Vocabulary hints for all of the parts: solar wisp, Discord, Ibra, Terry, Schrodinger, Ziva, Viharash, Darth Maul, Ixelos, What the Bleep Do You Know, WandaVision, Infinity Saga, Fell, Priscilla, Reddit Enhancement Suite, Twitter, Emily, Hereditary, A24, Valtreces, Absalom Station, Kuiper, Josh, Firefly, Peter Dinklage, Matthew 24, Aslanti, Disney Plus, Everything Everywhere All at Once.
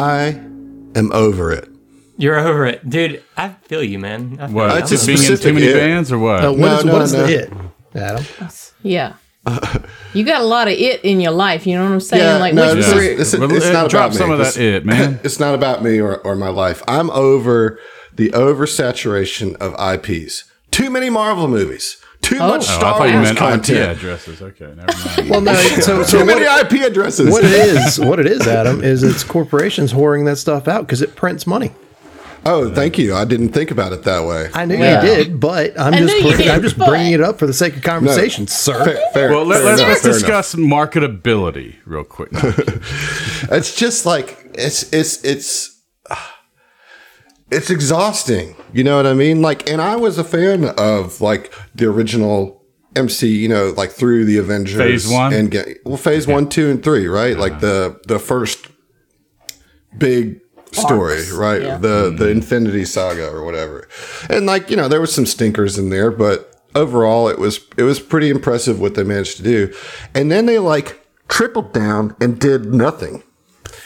I am over it. You're over it. Dude, I feel you, man. I feel what? That's just being in too many bands or what? What's the it, Adam? Yeah. You got a lot of it in your life, you know what I'm saying? Yeah, like, no, it's not about me. Some of that it, man. It's not about me or my life. I'm over the oversaturation of IPs. Too many Marvel movies. Too much Star Wars content. IP addresses. Okay, never mind. Well, no. So too many IP addresses. What it is, Adam, is it's corporations whoring that stuff out because it prints money. Oh, thank you. I didn't think about it that way. I knew you did, but I'm just bringing it up for the sake of conversation, sir. Fair. Well, let's discuss marketability real quick. It's just like it's exhausting. You know what I mean? Like, and I was a fan of like the original MCU, you know, like through the Avengers Phase 1 and Phase 1, 2, and 3, right? Yeah. Like the first big story, right? Yeah. The Infinity Saga or whatever, and like, you know, there was some stinkers in there, but overall it was pretty impressive what they managed to do. And then they like tripled down and did nothing.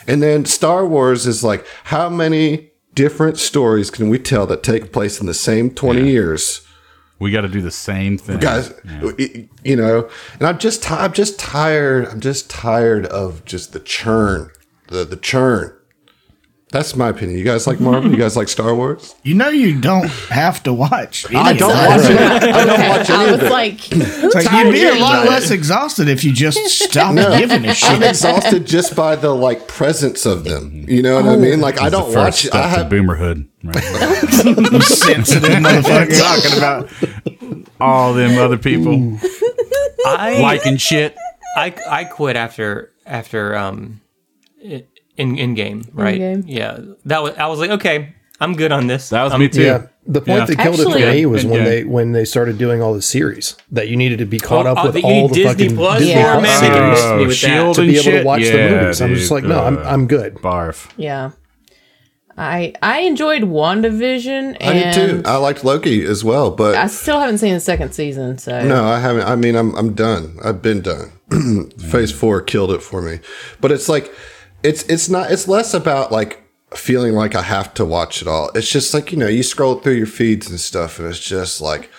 And then Star Wars is like, how many different stories can we tell that take place in the same 20 years? We got to do the same thing, guys. Yeah. You know, and I'm just tired of just the churn, the churn. That's my opinion. You guys like Marvel? You guys like Star Wars? You know you don't have to watch. I don't watch any of it. You'd be a lot less exhausted if you just stopped giving a shit. I'm exhausted just by the like presence of them. You know what I mean? Like, I don't watch it. I have boomerhood. Right. You sensitive motherfucker talking about all them other people. I liking shit. I quit after In game, right? In-game. Yeah, that was. I was like, okay, I'm good on this. That was me too. Yeah. The point that killed it for me was when they started doing all the series that you needed to be caught up with all the Disney fucking Plus, Disney Plus Shield to be able to watch the movies. Dude, I'm just like, no, I'm good. Barf. Yeah, I enjoyed WandaVision. I did too. I liked Loki as well, but I still haven't seen the second season. So no, I haven't. I mean, I'm done. I've been done. Phase 4 killed it for me, but it's like. It's less about like feeling like I have to watch it all. It's just like, you know, you scroll through your feeds and stuff, and it's just like,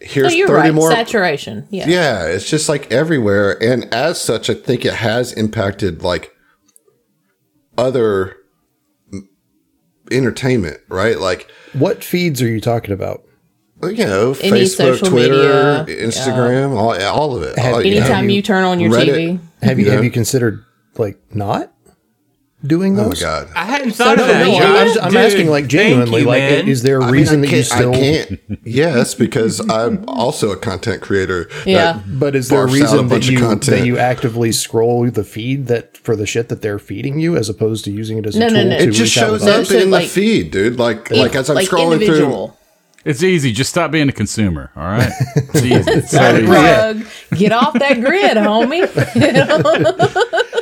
here's 30 more saturation. Yeah, it's just like everywhere, and as such, I think it has impacted like other entertainment, right? Like, what feeds are you talking about? You know, Facebook, Twitter, media, Instagram, all of it. Anytime you turn on your Reddit, TV, have you considered like not doing those? Oh my god! I hadn't thought of that. I'm asking, like, genuinely, is there a reason that you still? I can't. Yeah, that's because I'm also a content creator. Yeah, but is there a reason that you actively scroll the feed that for the shit that they're feeding you, as opposed to using it as a tool? No. It just shows up in the feed, dude. Like as I'm scrolling through. It's easy. Just stop being a consumer. All right. It's easy. Get off that grid, homie.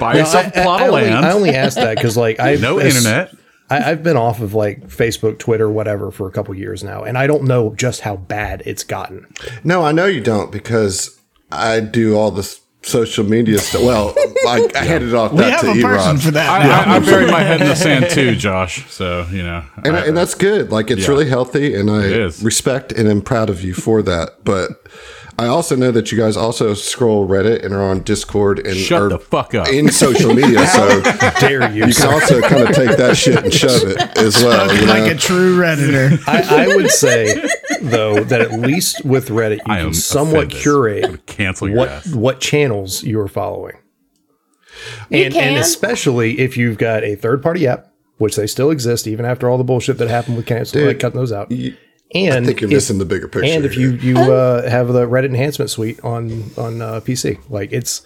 Buy yourself a plot of land. I only asked that because, like, internet. I've been off of like Facebook, Twitter, whatever, for a couple years now, and I don't know just how bad it's gotten. No, I know you don't, because I do all this social media stuff. Well, I handed off that to Ebron for that. I buried my head in the sand too, Josh. So, you know, and that's good. Like, it's really healthy, and I respect and am proud of you for that. But I also know that you guys also scroll Reddit and are on Discord and shut the fuck up in social media. So dare you? You can also kind of take that shit and shove it as well. You know? Like a true Redditor, I would say. Though that at least with Reddit you can somewhat curate what channels you're following, and especially if you've got a third party app, which they still exist even after all the bullshit that happened with canceling, like cutting those out. And I think you're missing the bigger picture. And if you have the Reddit enhancement suite on PC, like it's.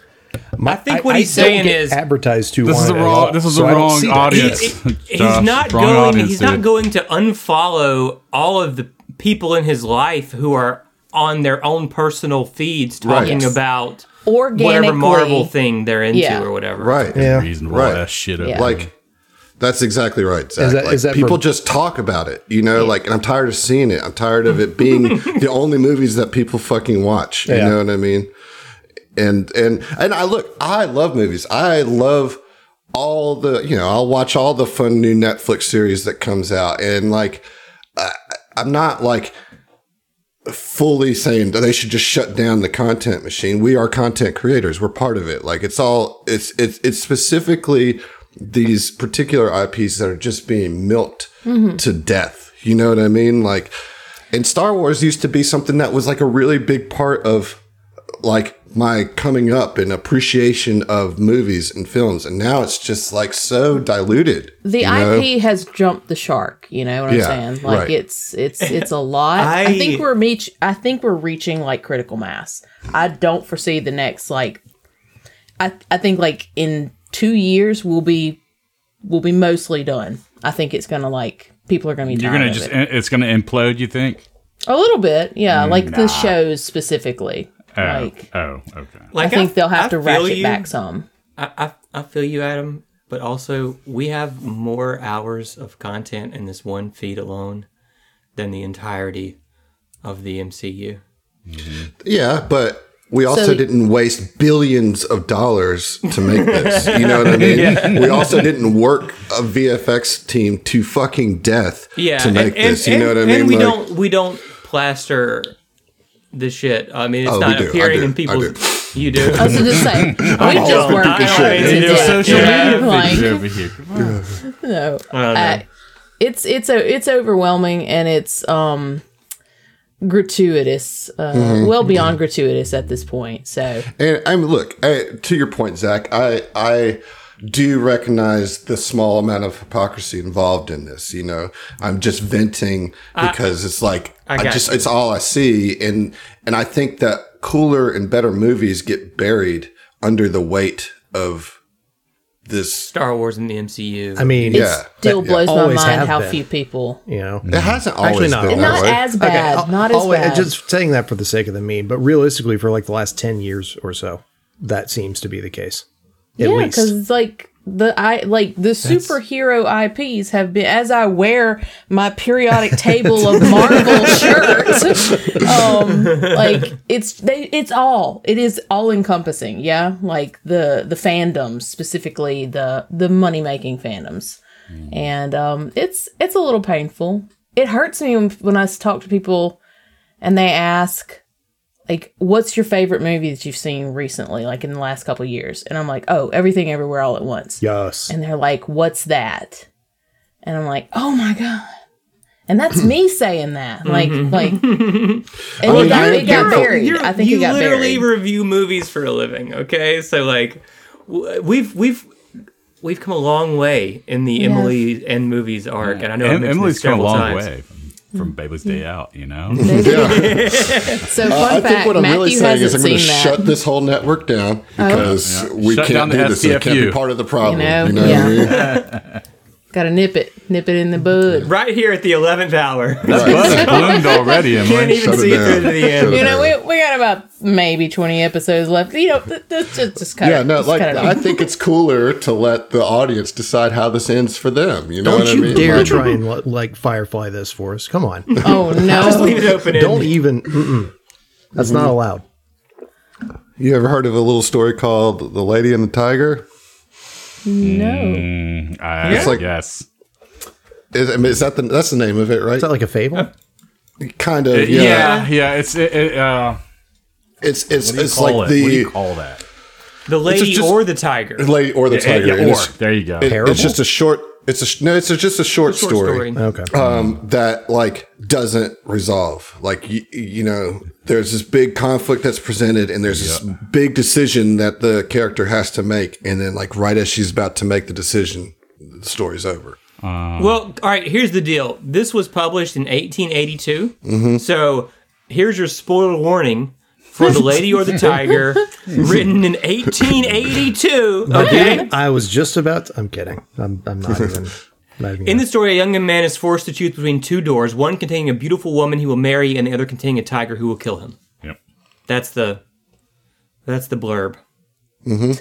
I think what he's saying is advertised to. This is the wrong audience. He's not going to unfollow all of the people in his life who are on their own personal feeds talking about whatever Marvel thing they're into or whatever. Right. Yeah. Reason why that shit up. Like, that's exactly right, Zach. Is that people just talk about it, you know? Yeah. Like, and I'm tired of seeing it. I'm tired of it being the only movies that people fucking watch. You know what I mean? And I love movies. I love all the, you know, I'll watch all the fun new Netflix series that comes out. And like, I'm not like fully saying that they should just shut down the content machine. We are content creators. We're part of it. Like it's all, it's specifically these particular IPs that are just being milked to death. You know what I mean? Like, and Star Wars used to be something that was like a really big part of like my coming up and appreciation of movies and films. And now it's just like so diluted. The IP has jumped the shark. You know what I'm saying? Like it's a lot. I think we're reaching like critical mass. I don't foresee the next, like, I think like in 2 years we'll be mostly done. I think it's going to like, people are going to be tired. You're going to just, it's going to implode, you think? A little bit. Yeah. Like the shows specifically. Okay. Like I think they'll have to ratchet back some. I feel you, Adam. But also, we have more hours of content in this one feed alone than the entirety of the MCU. Mm-hmm. Yeah, but we also didn't waste billions of dollars to make this. You know what I mean? Yeah. We also didn't work a VFX team to fucking death to make this. You know what I mean? And we don't plaster the shit. I mean, it's not appearing in people's... You do. I was just saying, we just work on social media over here. No. It's overwhelming, and it's gratuitous, well beyond gratuitous at this point. So, and to your point, Zach, I do recognize the small amount of hypocrisy involved in this. You know, I'm just venting because it's like it's all I see, and I think that cooler and better movies get buried under the weight of this Star Wars and the MCU. I mean, it still blows my mind how few people. You know, it hasn't always been that way. As bad. Okay. Not as bad. Just saying that for the sake of the meme, but realistically, for like the last 10 years or so, that seems to be the case. Yeah, because it's like superhero IPs have been, as I wear my periodic table of Marvel shirts, like it is all encompassing. Yeah, like the fandoms, specifically the money making fandoms, and it's a little painful. It hurts me when I talk to people and they ask, like, what's your favorite movie that you've seen recently, like in the last couple of years? And I'm like, oh, Everything Everywhere All at Once. Yes. And they're like, what's that? And I'm like, oh my God. And that's me saying that. Like, and it got buried. I think it got buried. You literally review movies for a living, okay? So, like, we've come a long way in the Emily and movies arc. Yeah. And I know Emily's come a long way. From Baby's Day Out, you know? Yeah. So, fun fact, I think what I'm really saying is I'm going to shut this whole network down because we can't do this. It can't be part of the problem. You know what I mean? Got to nip it in the bud. Right here at the 11th hour. That bud bloomed already. Emily. Can't even see it through to the end. You know, we got about maybe 20 episodes left. You know, just cut it. Yeah, no, like, I think it's cooler to let the audience decide how this ends for them. You know what I mean? Don't you dare try and like Firefly this for us. Come on. Oh, no. Just leave it open. Don't even. That's not allowed. You ever heard of a little story called The Lady and the Tiger? No. It's like, yes. Is that that's the name of it, right? Is that like a fable? Kind of. Yeah. It's like the. What do you call that? The Lady or the Tiger. The Lady or the Tiger. Yeah, there you go. It's just a short. It's just a short story. Okay. That like doesn't resolve. Like you know, there's this big conflict that's presented, and there's this big decision that the character has to make, and then like right as she's about to make the decision, the story's over. Well, all right. Here's the deal. This was published in 1882. Mm-hmm. So here's your spoiler warning. For The Lady or the Tiger, written in 1882. Okay, I was just about. I'm kidding. I'm not even. In the story, a young man is forced to choose between two doors: one containing a beautiful woman he will marry, and the other containing a tiger who will kill him. Yep. That's the blurb. Mm-hmm.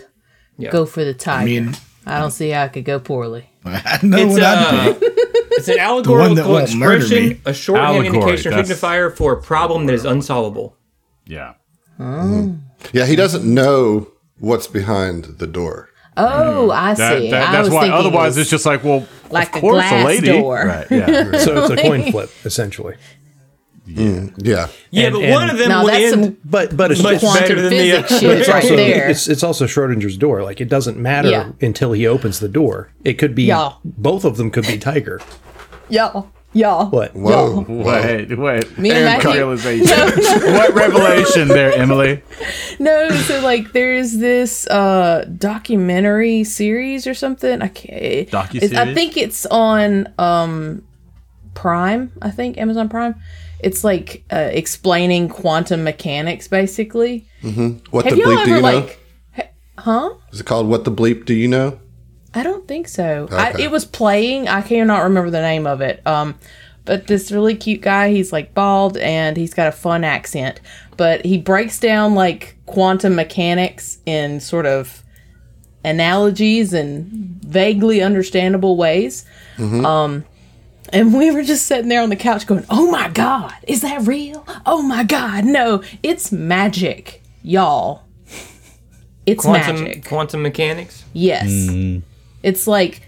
Yep. Go for the tiger. I mean, I don't see how it could go poorly. I know it's, what I'd do. It's an allegorical expression, a shorthand indication or signifier for a problem that is unsolvable. Yeah. Oh. Yeah, he doesn't know what's behind the door. Oh, I see. That's why. Otherwise, it's just like, well, like of course, a lady. Door. Right, yeah. So it's a coin flip, essentially. Yeah, but one of them will end, but it's much better than the other. It's also Schrodinger's door. Like, it doesn't matter until he opens the door. It could be both of them could be tiger. Y'all. What? Whoa. Wait. Me and Matthew. Realization. No. What revelation there, Emily? No, so like there's this documentary series or something. Okay. Docu-series? I think it's on Prime, I think, Amazon Prime. It's like explaining quantum mechanics, basically. Mm-hmm. What the bleep do you know? Is it called What the Bleep Do You Know? I don't think so. Okay. It was playing. I cannot remember the name of it. But this really cute guy, he's like bald and he's got a fun accent. But he breaks down like quantum mechanics in sort of analogies and vaguely understandable ways. Mm-hmm. And we were just sitting there on the couch going, oh my God, is that real? Oh my God, no, it's magic, y'all. It's magic. Quantum mechanics? Yes. Mm. It's like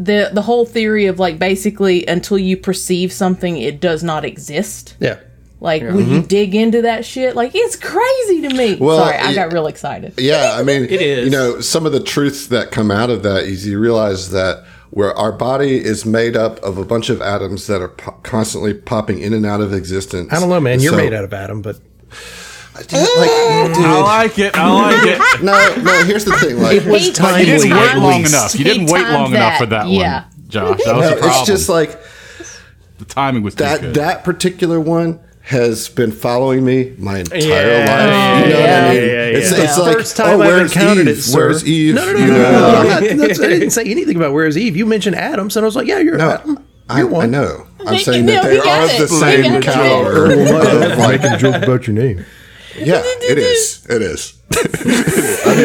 the whole theory of like basically until you perceive something, it does not exist. Yeah. Like when you dig into that shit, like it's crazy to me. Well, sorry, I got real excited. Yeah, I mean, it is. You know, some of the truths that come out of that is you realize that where our body is made up of a bunch of atoms that are constantly popping in and out of existence. I don't know, man. You're made out of atom, but. I like it. No, here's the thing. Like, it was timely. You didn't wait long enough. You didn't wait long enough for that one, Josh. That was a problem. It's just like... The timing was that good. That particular one has been following me my entire life. You know what I mean? It's like, first time I've encountered Eve? It, sir. Where's Eve? No. I didn't say anything about where's Eve. You mentioned Adam, so I was like, yeah, you're Adam. I know. I'm saying that they are of the same caliber. I can joke about your name. Yeah, it is. I need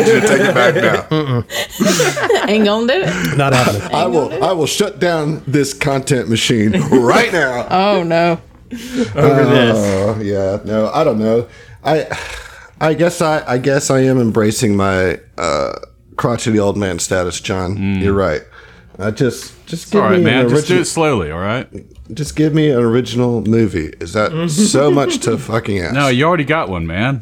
you to take it back now. Ain't gonna do it. Not happening. I will shut down this content machine right now. Oh no. Over this. Yeah. No, I don't know. I guess I am embracing my crotchety old man status, John. Mm. You're right. Just give me an original. Just do it slowly, all right? Just give me an original movie. Is that so much to fucking ask? No, you already got one, man.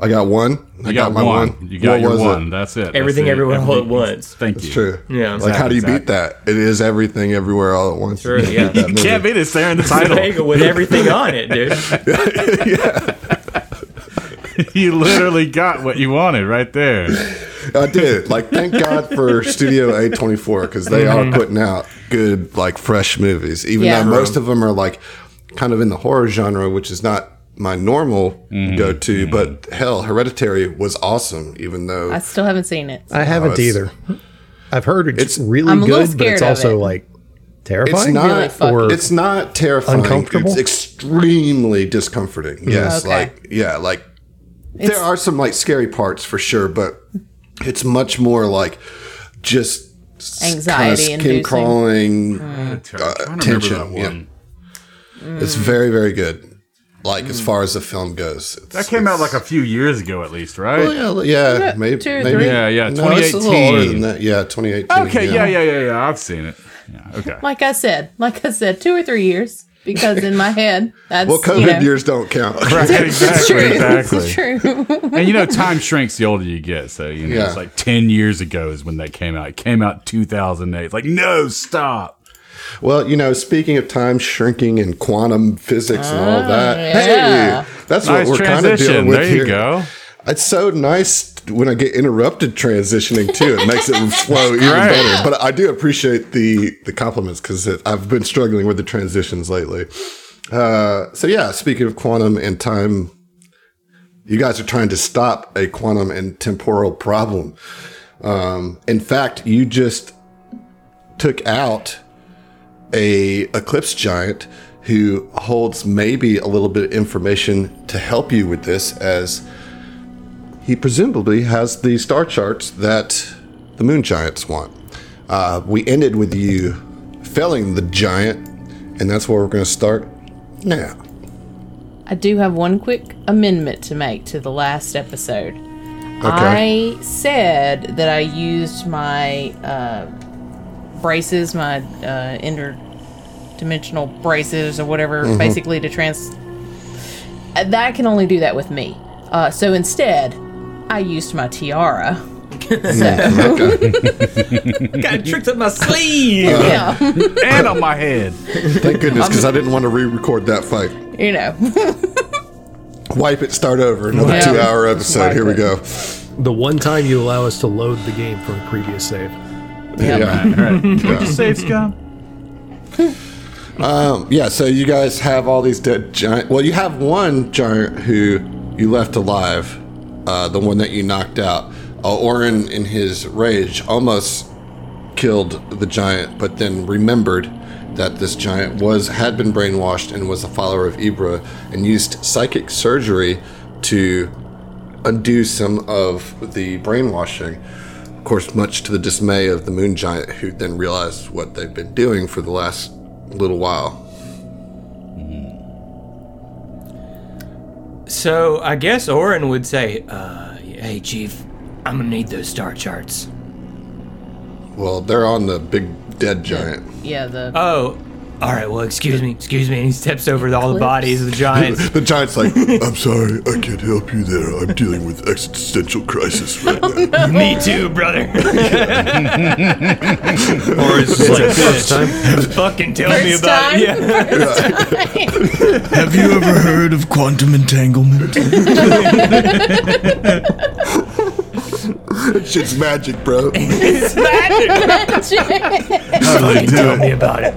I got one? I got my one. You got your one. That's it. Everything, everywhere, all at once. Thank you. It's true. Yeah. Exactly, like, how do you beat that? It is everything, everywhere, all at once. Sure, yeah. You can't beat it. It's there in the title. With everything on it, dude. Yeah. You literally got what you wanted right there. I did. Like, thank God for Studio A24 because they are putting out good, like, fresh movies. Even though most of them are like kind of in the horror genre, which is not my normal go-to. But hell, Hereditary was awesome. Even though I still haven't seen it. I haven't either. I've heard it's really good, but it's also like terrifying. It's not terrifying. Uncomfortable. It's extremely discomforting. Yes. Okay. There are some like scary parts for sure, but. It's much more like just anxiety and skin crawling tension. It's very, very good. Like as far as the film goes, that came out like a few years ago, at least, right? Well, yeah, maybe. Yeah. 2018. No, it's a little older than that. Yeah, 2018. Okay, yeah. I've seen it. Yeah, okay. Like I said, 2 or 3 years. Because in my head, that's COVID years don't count. Right, exactly. It's true. And time shrinks the older you get. So it's like 10 years ago is when that came out. It came out 2008. It's like, no, stop. Well, speaking of time shrinking and quantum physics and all that, hey, that's what we're kind of dealing with here. There you go. It's so nice when I get interrupted transitioning too. It makes it flow even better. But I do appreciate the compliments because I've been struggling with the transitions lately. Speaking of quantum and time, you guys are trying to stop a quantum and temporal problem. In fact, you just took out a eclipse giant who holds maybe a little bit of information to help you with this as... He presumably has the star charts that the Moon Giants want. We ended with you felling the giant, and that's where we're going to start now. I do have one quick amendment to make to the last episode. Okay. I said that I used my braces, my interdimensional braces or whatever, mm-hmm. basically to that I can only do that with me. So instead, I used my tiara. Got tricked up my sleeve and on my head. Thank goodness, because I didn't want to re-record that fight. You know, wipe it, start over. Another 2-hour episode. Wipe Here we go. The one time you allow us to load the game from a previous save. Right. Yeah. Saves gone. So you guys have all these dead giant. Well, you have one giant who you left alive, the one that you knocked out. Auron, in his rage, almost killed the giant, but then remembered that this giant had been brainwashed and was a follower of Ibra, and used psychic surgery to undo some of the brainwashing. Of course, much to the dismay of the Moon Giant, who then realized what they've been doing for the last little while. So I guess Auron would say, "Hey, Chief, I'm gonna need those star charts." Well, they're on the big dead giant. All right, well, excuse me. And he steps over all the bodies of the giants. The giant's like, "I'm sorry, I can't help you there. I'm dealing with existential crisis right now." Me too, brother. Or it's just like, "First time, fucking tell me about it." Yeah. Have you ever heard of quantum entanglement? Shit's magic, bro. It's magic. How do tell me about it?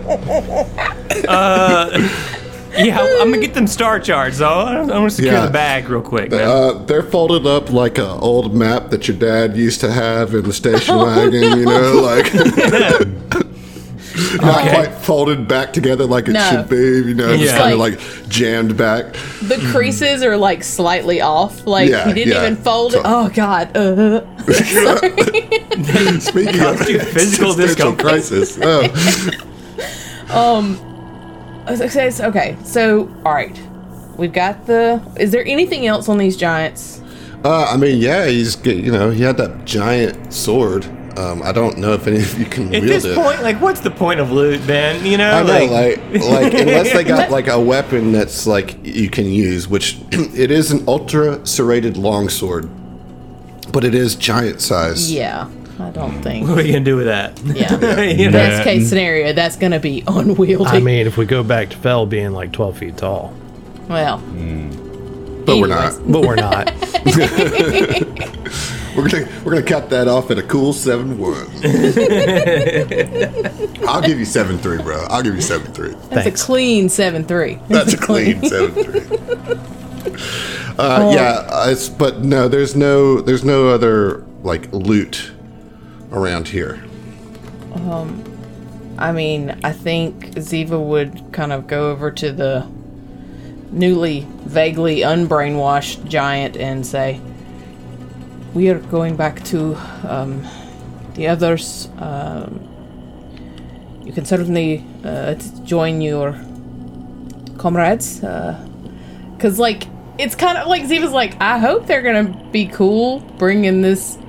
I'm gonna get them star charts. I'm gonna secure the bag real quick. They're folded up like an old map that your dad used to have in the station wagon. No. You know, like not quite folded back together like it should be. You know, just kind of like jammed back. The creases are like slightly off. Like he didn't even fold it. Oh God. Speaking of physical discomfort crisis. Okay. So, all right, we've got Is there anything else on these giants? He had that giant sword. I don't know if any of you can wield it. At this point, like, what's the point of loot, man? You know, I know, unless they got like a weapon that's like you can use, which it is an ultra serrated longsword. But it is giant size. Yeah, I don't think. What are you going to do with that? Yeah. Best case scenario, that's going to be unwieldy. I mean, if we go back to Fel being like 12 feet tall. Well. But we're not. We're gonna cut that off at a cool 7-1. I'll give you 7-3, bro. I'll give you 7-3. That's a clean 7-3. That's a clean 7-3. There's no other like loot around here. I think Ziva would kind of go over to the newly, vaguely unbrainwashed giant and say, "We are going back to the others. You can certainly join your comrades." Because, like, it's kind of like Ziva's like, I hope they're going to be cool bringing this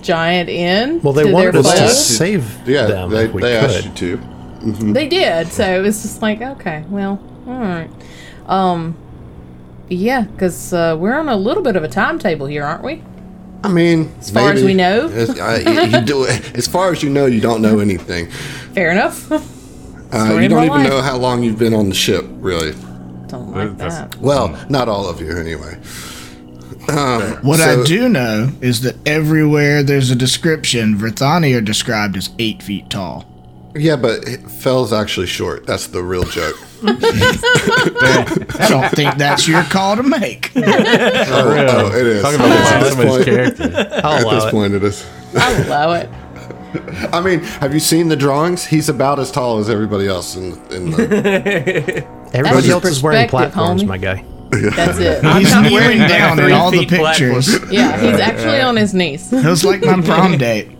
giant in. Well, they wanted us to save them. They asked you to. Mm-hmm. They did. So it was just like, okay, well, all right. Because we're on a little bit of a timetable here, aren't we? I mean, as far as we know. As far as you know, you don't know anything. Fair enough. You don't even know how long you've been on the ship, really. Well, not all of you, anyway. I do know is that everywhere there's a description, Verthani are described as 8 feet tall. Yeah, but Fel's actually short. That's the real joke. I don't think that's your call to make. Oh, it is. Talking about somebody's character. At this point, it is. I'll allow it. I mean, have you seen the drawings? He's about as tall as everybody else in the... Everybody else is wearing platforms, homie. My guy. That's it. He's wearing down in all the pictures. Platforms. Yeah, he's actually on his knees. It was like my prom date.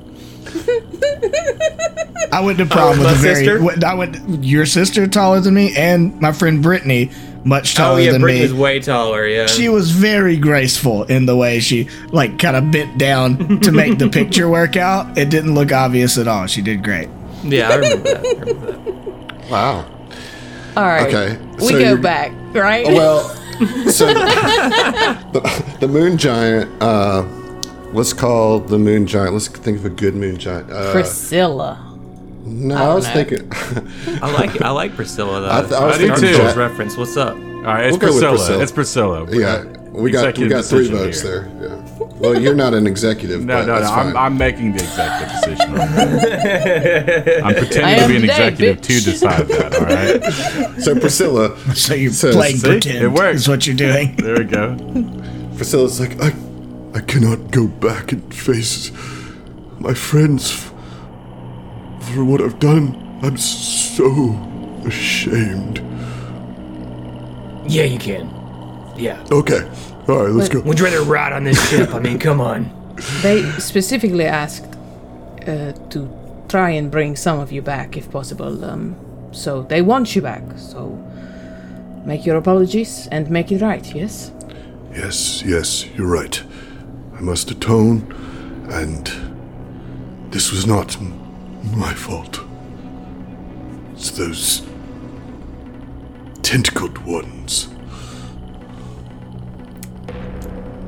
I went to prom with your sister taller than me, and my friend Brittany much taller than Britt me. Oh, yeah, Britt was way taller, yeah. She was very graceful in the way she, like, kind of bent down to make the picture work out. It didn't look obvious at all. She did great. Yeah, I remember that. Wow. All right. Okay. So we go back, right? Well, so the moon giant, let's call the moon giant, let's think of a good moon giant. Priscilla. No, I was thinking. I like Priscilla though. I do too. Reference. What's up? All right, it's Priscilla. It's Priscilla. We got 3 votes here. There. Yeah. Well, you're not an executive. No. I'm making the executive decision. Right? I'm pretending to be an executive to decide that. All right. So Priscilla. So you're playing pretend. It works. Is what you're doing. There we go. Priscilla's like, I cannot go back and face my friends. For what I've done, I'm so ashamed. Yeah, you can. Yeah. Okay. All right, let's go. Would you rather ride on this ship? I mean, come on. They specifically asked to try and bring some of you back, if possible. So they want you back. So make your apologies and make it right, yes? Yes, you're right. I must atone, and this was not... my fault. It's those tentacled ones.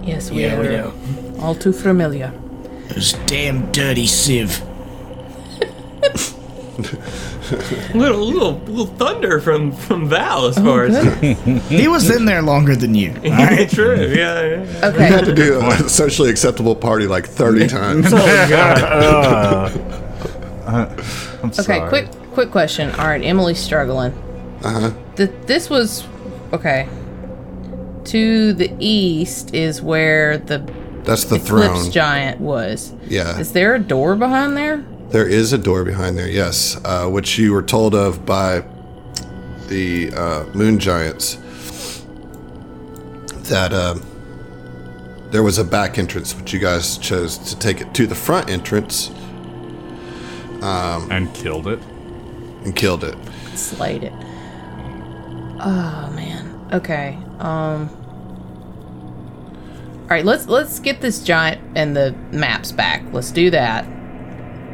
Yes, we know. All too familiar. Those damn dirty Civ. little thunder from Val as far as he was in there longer than you. Right? True. Yeah. Okay. You had to do a socially acceptable party like 30 times. Oh God. I'm sorry. Okay, quick question. All right, Emily's struggling. Uh-huh. This was... Okay. To the east is where That's the throne giant was. Yeah. Is there a door behind there? There is a door behind there, yes. Which you were told of by the moon giants. That there was a back entrance, but you guys chose to take it to the front entrance... And killed it. Slayed it. Oh, man. Okay. All right, let's get this giant and the maps back. Let's do that.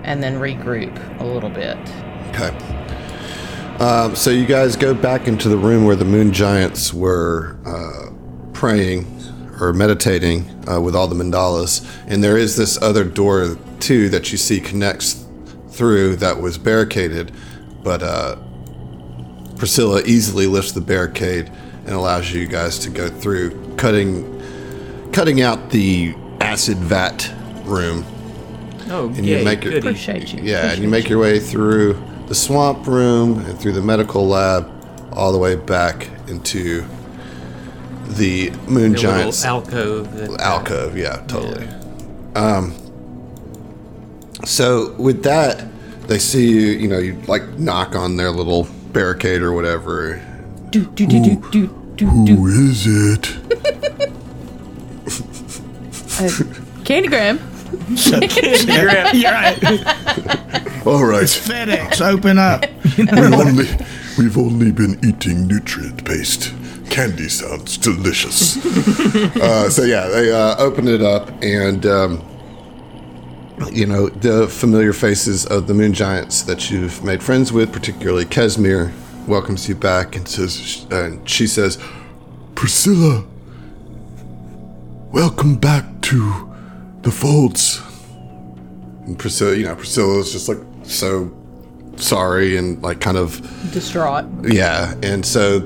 And then regroup a little bit. Okay. So you guys go back into the room where the moon giants were praying or meditating with all the mandalas. And there is this other door, too, that you see connects through that was barricaded, but Priscilla easily lifts the barricade and allows you guys to go through, cutting out the acid vat room. Oh, and yeah, appreciate you. Yeah, appreciate and you make your way through the swamp room and through the medical lab, all the way back into the moon giant's alcove. Yeah, totally. Yeah. So with that, they see you, you know, you like knock on their little barricade or whatever. Who is it? Candygram. Candygram, you're right. All right. It's FedEx, open up. We've only been eating nutrient paste. Candy sounds delicious. So yeah, they open it up and... you know, the familiar faces of the moon giants that you've made friends with, particularly Kasmir, welcomes you back and says, and she says, Priscilla, welcome back to the folds. And Priscilla, you know, Priscilla's just like so sorry and like kind of distraught. Yeah. And so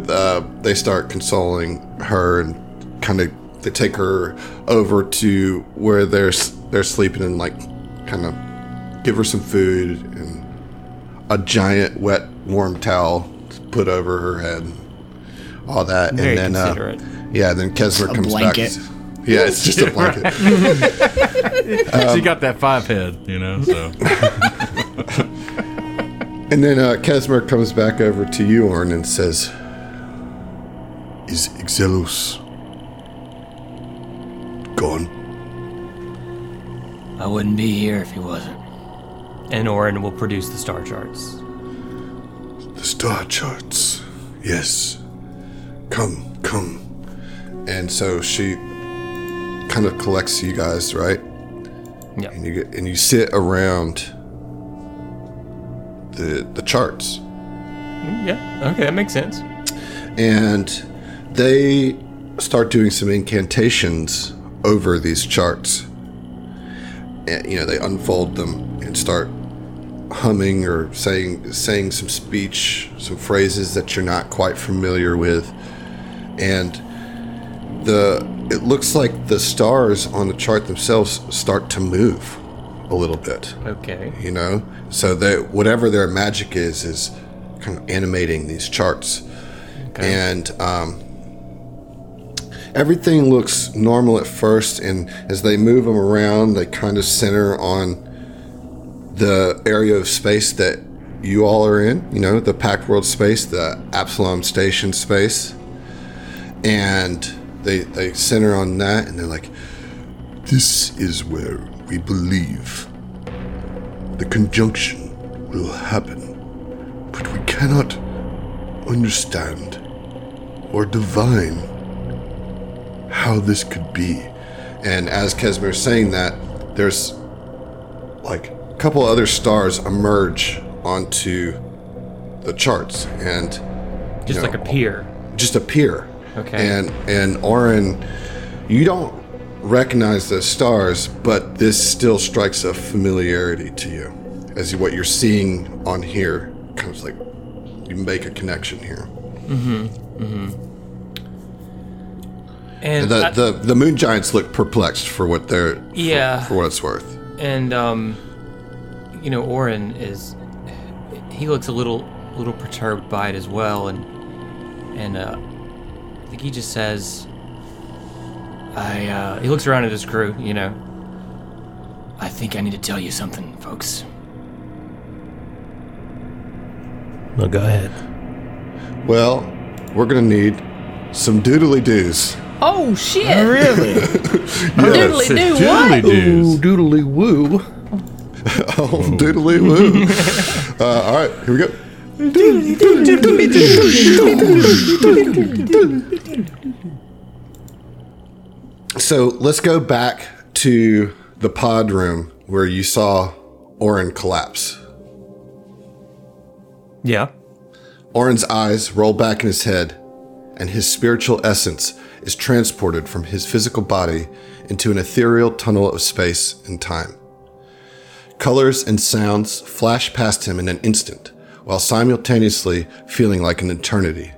they start consoling her and kind of they take her over to where they're sleeping and like, kind of give her some food and a giant wet warm towel to put over her head, all that. Very and then then Kasmir comes blanket. Back. Yeah, it's just a blanket. She got that 5 head, you know, so. And then Kasmir comes back over to you, Auron, and says, is Ixelos gone? I wouldn't be here if he wasn't. And Auron will produce the star charts. The star charts, yes. come. And so she kind of collects you guys, right? Yeah. And you sit around the charts. Yeah. Okay, that makes sense. And they start doing some incantations over these charts. And, you know, they unfold them and start humming or saying some speech, some phrases that you're not quite familiar with. And it looks like the stars on the chart themselves start to move a little bit. Okay. You know? So whatever their magic is kind of animating these charts. Okay. And everything looks normal at first, and as they move them around, they kind of center on the area of space that you all are in, you know, the Pact World space, the Absalom Station space. And they center on that, and they're like, this is where we believe the conjunction will happen, but we cannot understand or divine how this could be. And as Kasmir is saying that, there's like a couple other stars emerge onto the charts and just appear. Okay. And Auron, you don't recognize the stars, but this still strikes a familiarity to you as what you're seeing on here. Kind of like you make a connection here. Mm-hmm. Mm-hmm. And the Moon Giants look perplexed for what they're for what it's worth. And you know, Auron he looks a little perturbed by it as well, and I think he just says, he looks around at his crew, you know. I think I need to tell you something, folks. No, go ahead. Well, we're gonna need some doodly-doos. Oh, shit. Really? Doodly doo what? Ooh, doodly woo. Oh, doodly woo. All right, here we go. So let's go back to the pod room where you saw Auron collapse. Yeah. Auron's eyes roll back in his head, and his spiritual essence is transported from his physical body into an ethereal tunnel of space and time. Colors and sounds flash past him in an instant, while simultaneously feeling like an eternity.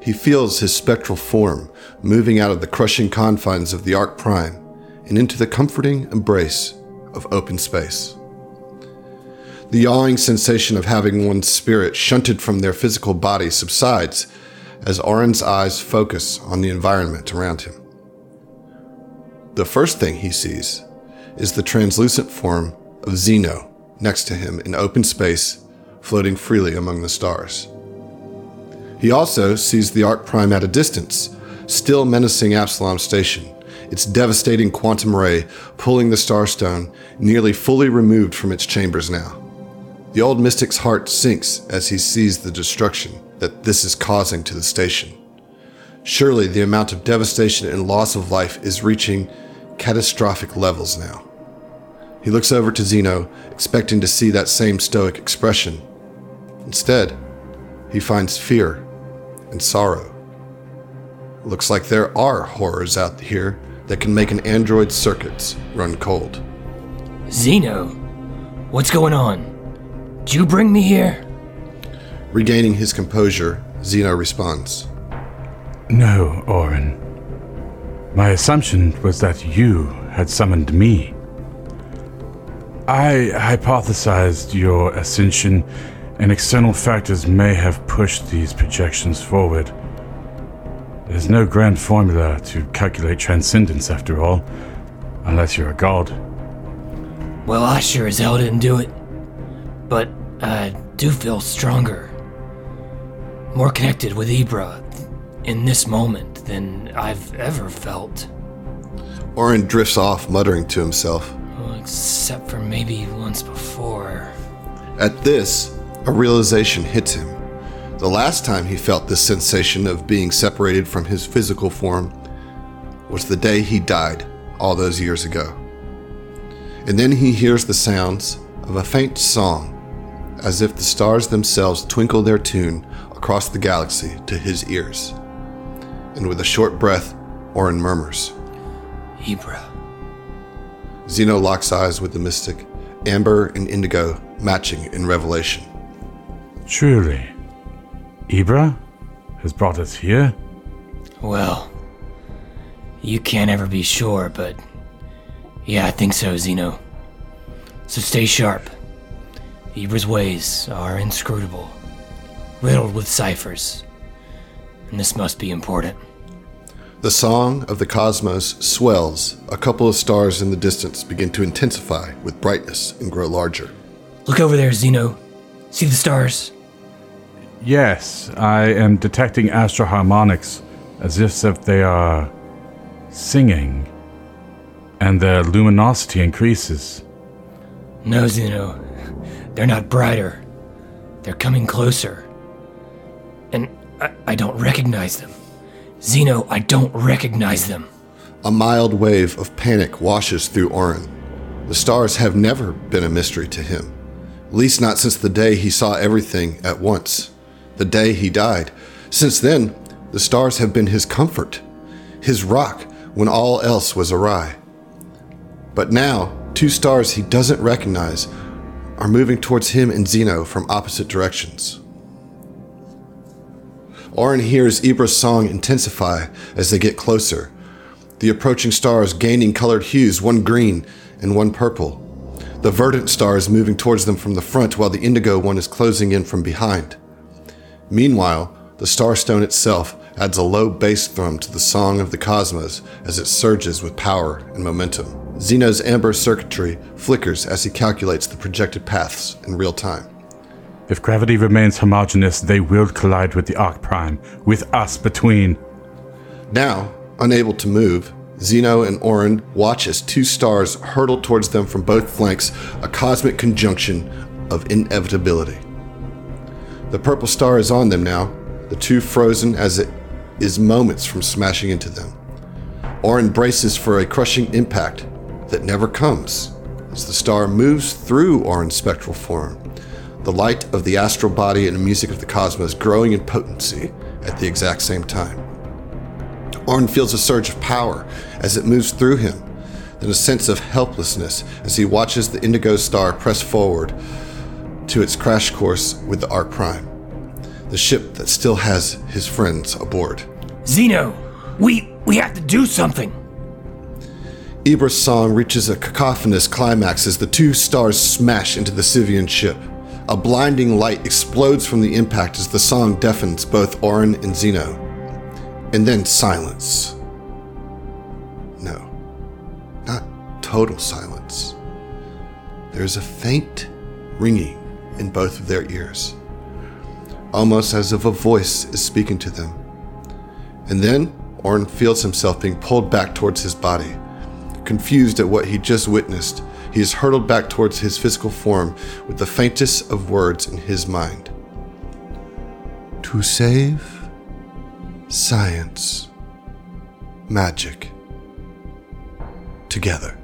He feels his spectral form moving out of the crushing confines of the Ark Prime and into the comforting embrace of open space. The yawing sensation of having one's spirit shunted from their physical body subsides as Auron's eyes focus on the environment around him. The first thing he sees is the translucent form of Zeno next to him in open space, floating freely among the stars. He also sees the Ark Prime at a distance, still menacing Absalom Station, its devastating quantum ray pulling the Starstone nearly fully removed from its chambers now. The old mystic's heart sinks as he sees the destruction that this is causing to the station. Surely the amount of devastation and loss of life is reaching catastrophic levels now. He looks over to Zeno, expecting to see that same stoic expression. Instead, he finds fear and sorrow. Looks like there are horrors out here that can make an android's circuits run cold. Zeno, what's going on? Did you bring me here? Regaining his composure, Zeno responds. No, Auron. My assumption was that you had summoned me. I hypothesized your ascension, and external factors may have pushed these projections forward. There's no grand formula to calculate transcendence, after all, unless you're a god. Well, I sure as hell didn't do it, but I do feel stronger. More connected with Ibra in this moment than I've ever felt. Auron drifts off, muttering to himself. Well, except for maybe once before. At this, a realization hits him. The last time he felt this sensation of being separated from his physical form was the day he died all those years ago. And then he hears the sounds of a faint song, as if the stars themselves twinkle their tune across the galaxy to his ears. And with a short breath, Auron murmurs, "Ibra." Zeno locks eyes with the mystic, amber and indigo matching in revelation. "Truly, Ibra has brought us here?" "Well, you can't ever be sure, but yeah, I think so, Zeno. So stay sharp. Ibra's ways are inscrutable, riddled with ciphers, and this must be important." The song of the cosmos swells. A couple of stars in the distance begin to intensify with brightness and grow larger. "Look over there, Zeno. See the stars?" "Yes, I am detecting astral harmonics, as if they are singing, and their luminosity increases." "No, Zeno. They're not brighter. They're coming closer. And I don't recognize them. Zeno, I don't recognize them." A mild wave of panic washes through Auron. The stars have never been a mystery to him, at least not since the day he saw everything at once, the day he died. Since then, the stars have been his comfort, his rock when all else was awry. But now, two stars he doesn't recognize are moving towards him and Zeno from opposite directions. Auron hears Ibra's song intensify as they get closer, the approaching stars gaining colored hues, one green and one purple. The verdant star is moving towards them from the front, while the indigo one is closing in from behind. Meanwhile, the Starstone itself adds a low bass thrum to the song of the cosmos as it surges with power and momentum. Zeno's amber circuitry flickers as he calculates the projected paths in real time. "If gravity remains homogeneous, they will collide with the Ark Prime, with us between." Now, unable to move, Zeno and Auron watch as two stars hurtle towards them from both flanks, a cosmic conjunction of inevitability. The purple star is on them now, the two frozen as it is moments from smashing into them. Auron braces for a crushing impact that never comes, as the star moves through Auron's spectral form, the light of the astral body and the music of the cosmos growing in potency at the exact same time. Auron feels a surge of power as it moves through him, then a sense of helplessness as he watches the indigo star press forward to its crash course with the Ark Prime, the ship that still has his friends aboard. "Zeno, we have to do something." Ibra's song reaches a cacophonous climax as the two stars smash into the Civian ship. A blinding light explodes from the impact as the song deafens both Auron and Zeno. And then silence. No, not total silence. There is a faint ringing in both of their ears, almost as if a voice is speaking to them. And then Auron feels himself being pulled back towards his body. Confused at what he just witnessed, he is hurtled back towards his physical form with the faintest of words in his mind. "To save science, magic, together."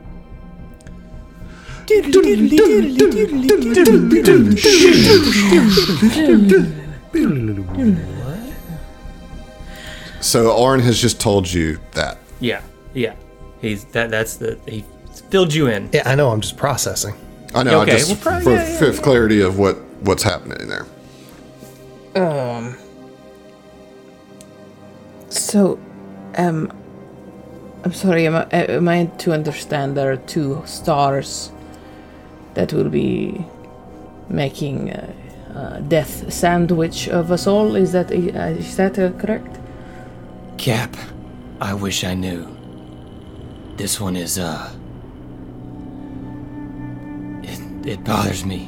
So Auron has just told you that. Yeah. He filled you in. Yeah, I know. I'm just processing. I know. Okay. For clarity of what's happening in there. So, I'm sorry. Am I to understand there are two stars that will be making a death sandwich of us all? Is that correct? Cap, I wish I knew. This one is It bothers me.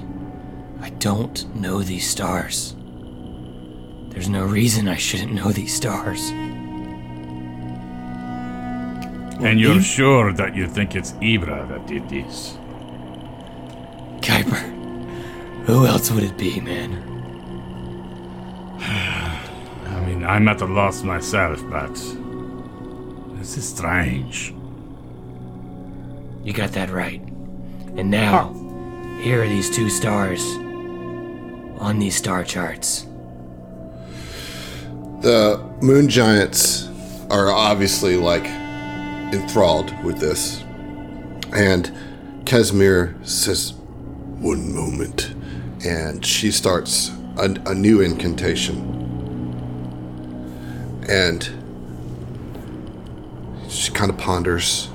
I don't know these stars. There's no reason I shouldn't know these stars. And you're sure that you think it's Ibra that did this? Kuiper, who else would it be, man? I'm at a loss myself, but this is strange. You got that right. And now, here are these two stars on these star charts. The Moon Giants are obviously, like, enthralled with this. And Kasmir says, "One moment." And she starts a new incantation. And she kind of ponders,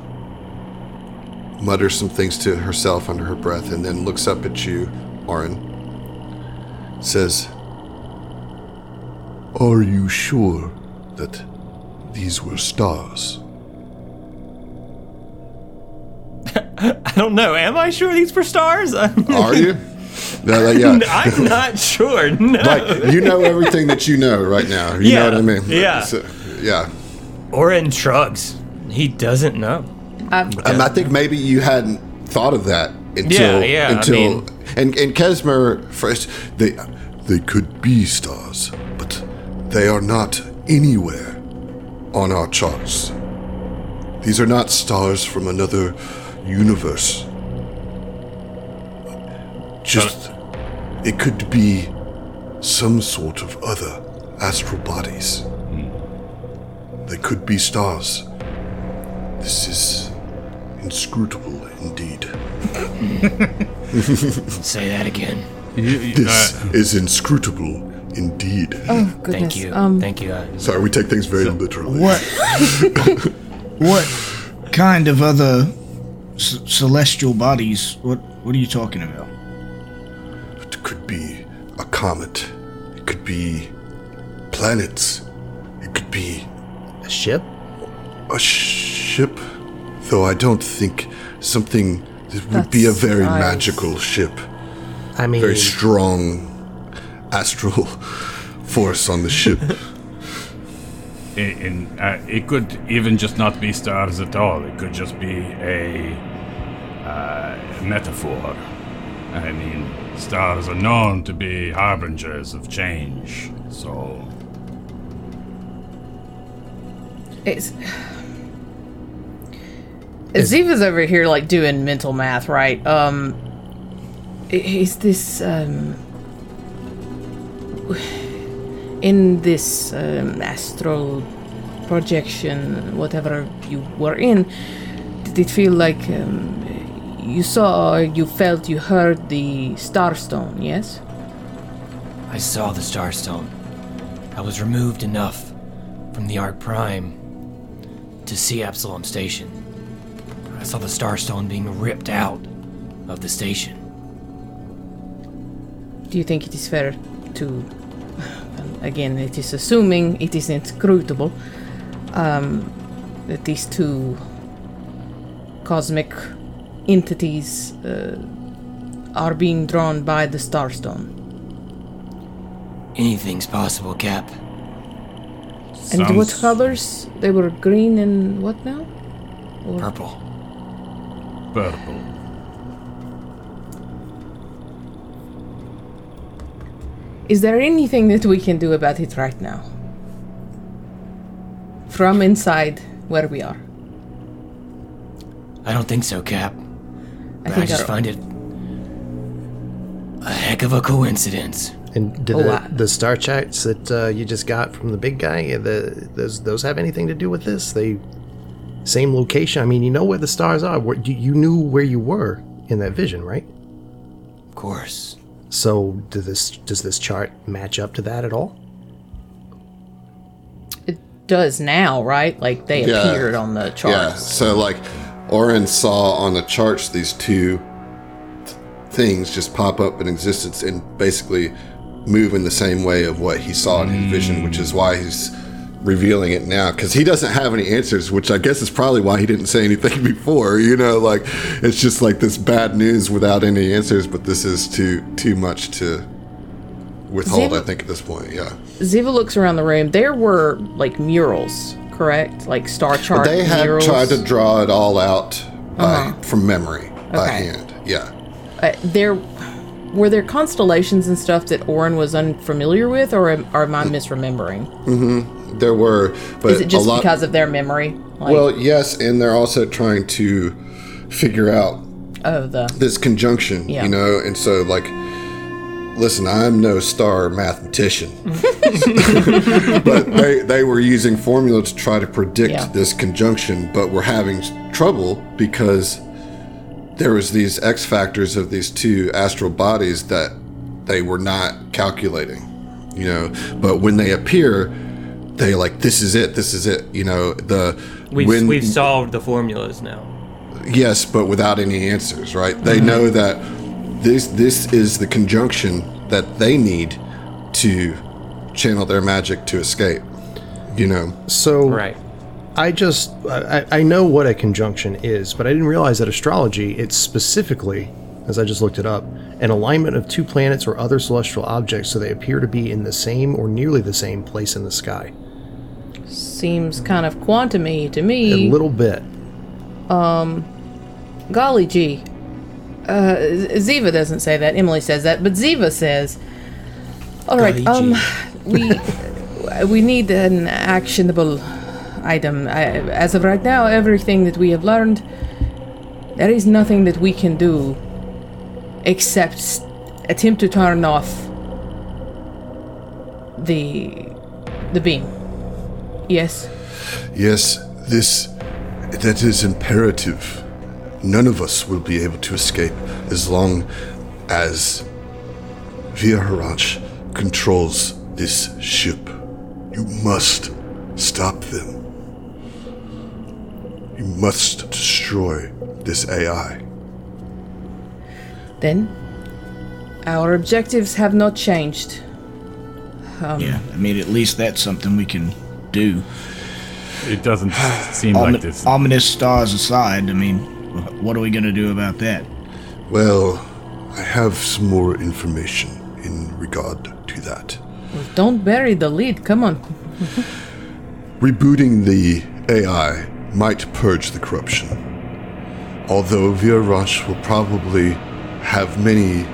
mutters some things to herself under her breath, and then looks up at you, Auron. Says, "Are you sure that these were stars?" I don't know. Am I sure these were stars? Are you? No, like, yeah. I'm not sure. No. Like, you know everything that you know right now. You know what I mean? Yeah. So, yeah. Auron shrugs. He doesn't know. I think maybe you hadn't thought of that until... Yeah, until, I mean, and Kasmir first... They could be stars, but they are not anywhere on our charts. These are not stars from another universe. Just, it could be some sort of other astral bodies. They could be stars. This is inscrutable indeed. Say that again. This is inscrutable indeed. Oh, goodness. Thank you. Thank you. Sorry, we take things very literally. What kind of other celestial bodies? What are you talking about? It could be a comet. It could be planets. It could be a ship. A ship, though I don't think something that would be a very magical ship. I mean, very strong astral force on the ship. It could even just not be stars at all. It could just be a metaphor. I mean, stars are known to be harbingers of change, so it's. Ziva's over here, like, doing mental math, right? Is this, in this astral projection, whatever you were in, did it feel like you saw, or you felt, you heard the Starstone, yes? I saw the Starstone. I was removed enough from the Ark Prime to see Absalom Station. I saw the Starstone being ripped out of the station. Do you think it is fair to... Again, it is assuming it is inscrutable, that these two cosmic entities are being drawn by the Starstone. Anything's possible, Cap. And what colors? They were green and what now? Or? Purple. Is there anything that we can do about it right now? From inside where we are? I don't think so, Cap. I just find it a heck of a coincidence. And did the star charts that you just got from the big guy, those have anything to do with this? They... Same location. I mean, you know where the stars are. You knew where you were in that vision, right? Of course. So, does this chart match up to that at all? It does now, right? Like, they appeared on the charts. Yeah, so, like, Auron saw on the charts these two things just pop up in existence and basically move in the same way of what he saw in his vision, which is why he's... revealing it now, because he doesn't have any answers, which I guess is probably why he didn't say anything before, you know, like, it's just like this bad news without any answers, but this is too much to withhold, I think, at this point, Ziva looks around the room. There were, like, murals, correct? Like, star chart murals? They had tried to draw it all out by, from memory, by hand, yeah. There were there constellations and stuff that Auron was unfamiliar with, or am I misremembering? Mm-hmm. There were. But is it just because of their memory? Like, well, yes, and they're also trying to figure out this conjunction, yeah. You know? And so, like, listen, I'm no star mathematician, but they were using formula to try to predict this conjunction, but were having trouble because there was these X factors of these two astral bodies that they were not calculating, you know, but when they appear, they like, this is it, you know, we've solved the formulas now. Yes, but without any answers, right? They know that this is the conjunction that they need to channel their magic to escape, you know? So right. I know what a conjunction is, but I didn't realize that astrology, it's specifically, as I just looked it up, an alignment of two planets or other celestial objects so they appear to be in the same or nearly the same place in the sky. Seems kind of quantum-y to me. A little bit. Golly gee. Ziva doesn't say that. Emily says that, but Ziva says, all right, we need an actionable item. As of right now, everything that we have learned, there is nothing that we can do except attempt to turn off the beam. Yes? Yes, that is imperative. None of us will be able to escape as long as Viharash controls this ship. You must stop them. You must destroy this AI. Then, our objectives have not changed. At least that's something we can do. It doesn't seem like this. Ominous stars aside, what are we going to do about that? Well, I have some more information in regard to that. Well, don't bury the lead. Come on. Rebooting the AI might purge the corruption. Although Viharash will probably have many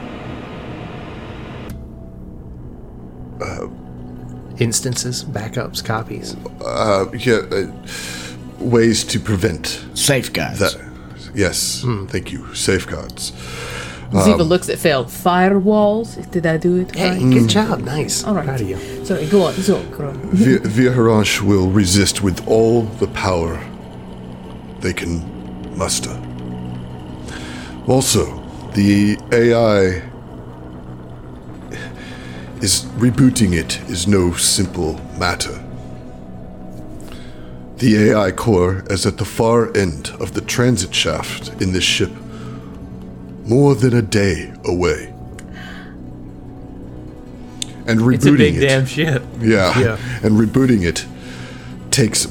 instances, backups, copies. Ways to prevent safeguards. That. Yes, thank you. Safeguards. Ziva looks at Phil. Firewalls? Did I do it? Hey, good job. Nice. All right. Proud of you. Sorry, go on. Viharash will resist with all the power they can muster. Also, the AI is rebooting it is no simple matter. The AI core is at the far end of the transit shaft in this ship, more than a day away. And rebooting it... It's a big damn ship. Yeah. And rebooting it takes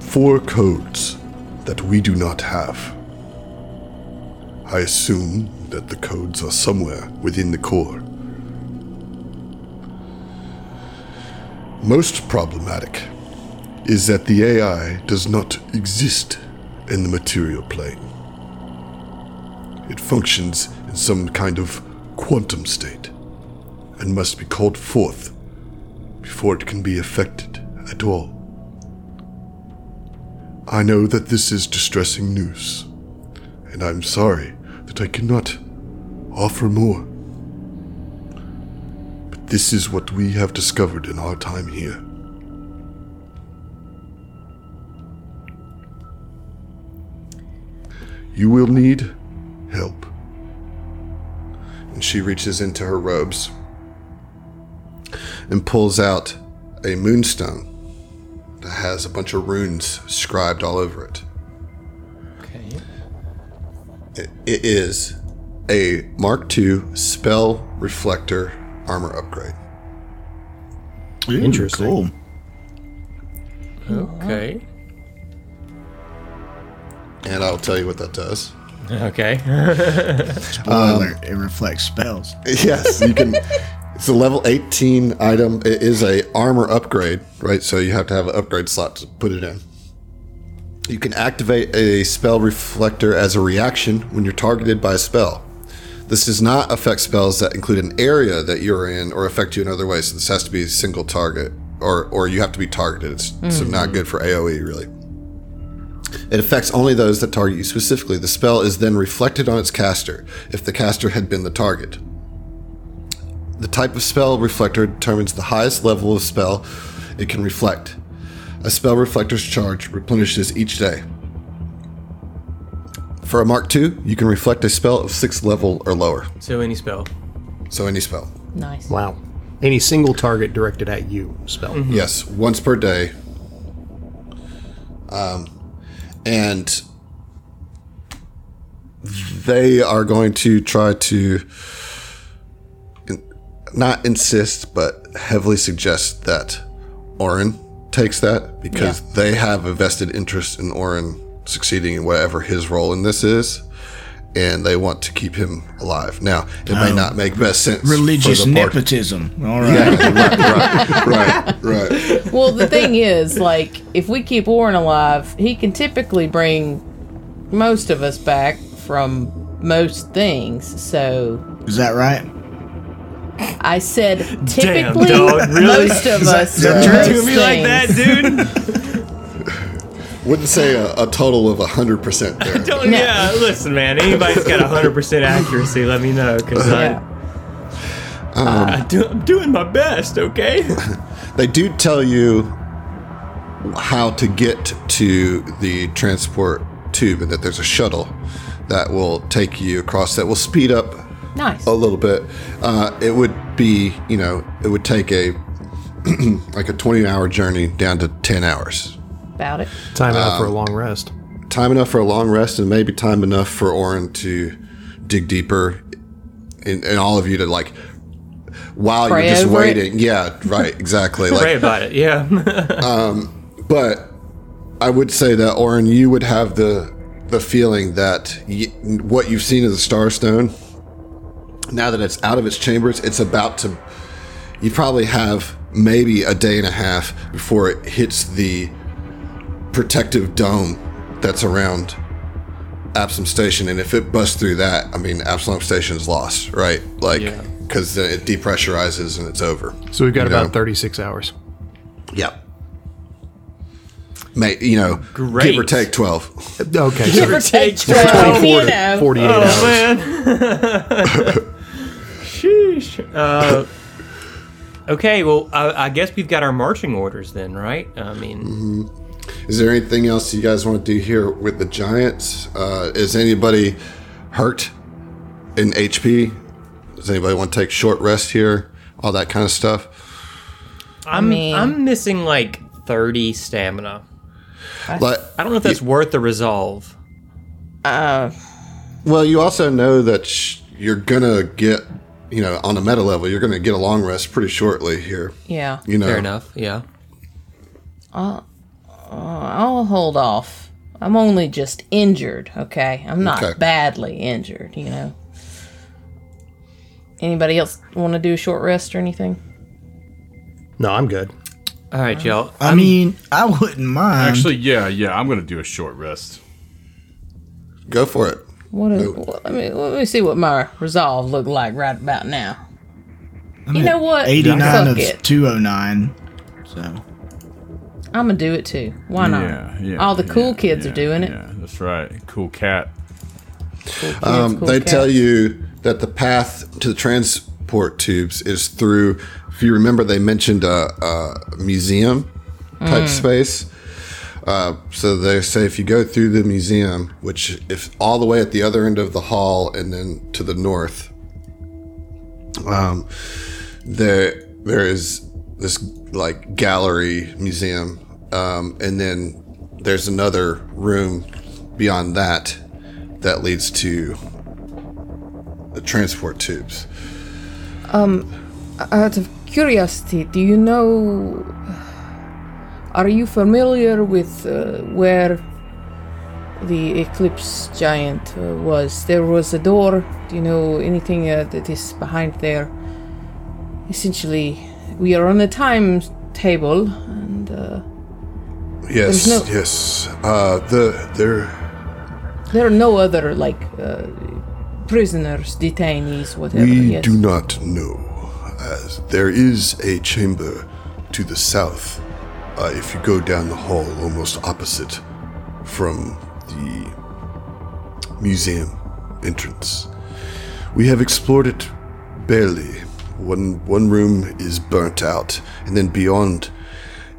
4 codes that we do not have. I assume that the codes are somewhere within the core. Most problematic is that the AI does not exist in the material plane. It functions in some kind of quantum state and must be called forth before it can be affected at all. I know that this is distressing news, and I'm sorry that I cannot offer more. But this is what we have discovered in our time here. You will need help. And she reaches into her robes and pulls out a moonstone that has a bunch of runes scribed all over it. Okay. It is a Mark II spell reflector armor upgrade. Ooh, interesting. Cool. Okay. And I'll tell you what that does. Okay. Spoiler, it reflects spells. Yes, you can. It's a level 18 item. It is a armor upgrade, right? So you have to have an upgrade slot to put it in. You can activate a spell reflector as a reaction when you're targeted by a spell. This does not affect spells that include an area that you're in or affect you in other ways. So this has to be a single target, or you have to be targeted. It's so not good for AoE, really. It affects only those that target you specifically. The spell is then reflected on its caster, if the caster had been the target. The type of spell reflector determines the highest level of spell it can reflect. A spell reflector's charge replenishes each day. For a Mark II, you can reflect a spell of 6th level or lower. So any spell. Nice. Wow. Any single target directed at you spell. Mm-hmm. Yes, once per day. And they are going to try to not insist, but heavily suggest that Auron takes that, because they have a vested interest in Auron succeeding in whatever his role in this is, and they want to keep him alive. Now, it may not make best sense. Religious nepotism. All right. Yeah, right. Well, the thing is, like, if we keep Auron alive, he can typically bring most of us back from most things, so... Is that right? I said typically. Damn, really? Most of us. Don't turn to me like that, dude. Wouldn't say a total of 100% there. No. Yeah, listen, man. Anybody's got 100% accuracy, let me know, because I'm doing my best, okay? They do tell you how to get to the transport tube, and that there's a shuttle that will take you across, that will speed up a little bit. It would be, it would take a like a 20-hour journey down to 10 hours. About it. Time enough for a long rest. Time enough for a long rest, and maybe time enough for Auron to dig deeper, and all of you to, like, while you're just waiting. Yeah, right, exactly. Pray about it, yeah. But I would say that, Auron, you would have the feeling that what you've seen of the Starstone, now that it's out of its chambers, it's about to... You probably have maybe a day and a half before it hits the protective dome that's around Absalom Station. And if it busts through that, I mean, Absalom Station's lost, right? Like, because then it depressurizes and it's over. So we've got about 36 hours. Yep. Great. Give or take 12. Okay. Give or take 12. 48 hours. Oh, man. Sheesh. Okay, well, I guess we've got our marching orders then, right? I mean... Mm-hmm. Is there anything else you guys want to do here with the Giants? Is anybody hurt in HP? Does anybody want to take short rest here? All that kind of stuff? I'm missing, 30 stamina. I don't know if that's worth the resolve. Well, you also know that you're going to get, on a meta level, you're going to get a long rest pretty shortly here. Yeah. Fair enough. Yeah. I'll hold off. I'm only just injured, okay? I'm not badly injured, Anybody else want to do a short rest or anything? No, I'm good. All right, y'all. I mean, I wouldn't mind. Actually, I'm going to do a short rest. Go for it. Let me see what my resolve look like right about now. I'm know what? 89 of 209. So I'm going to do it too. Why not? All the cool kids are doing it. Yeah, that's right. Cool cat. Cool kids, they tell you that the path to the transport tubes is through... If you remember, they mentioned a museum type space. So they say if you go through the museum, which if all the way at the other end of the hall and then to the north, there is this gallery museum, and then there's another room beyond that leads to the transport tubes. Out of curiosity, do you know... Are you familiar with where the Eclipse Giant was? There was a door. Do you know anything that is behind there? Essentially, we are on a timetable, and... Yes. There are no other, prisoners, detainees, whatever. We do not know. There is a chamber to the south. If you go down the hall, almost opposite from the museum entrance. We have explored it barely. One room is burnt out, and then beyond,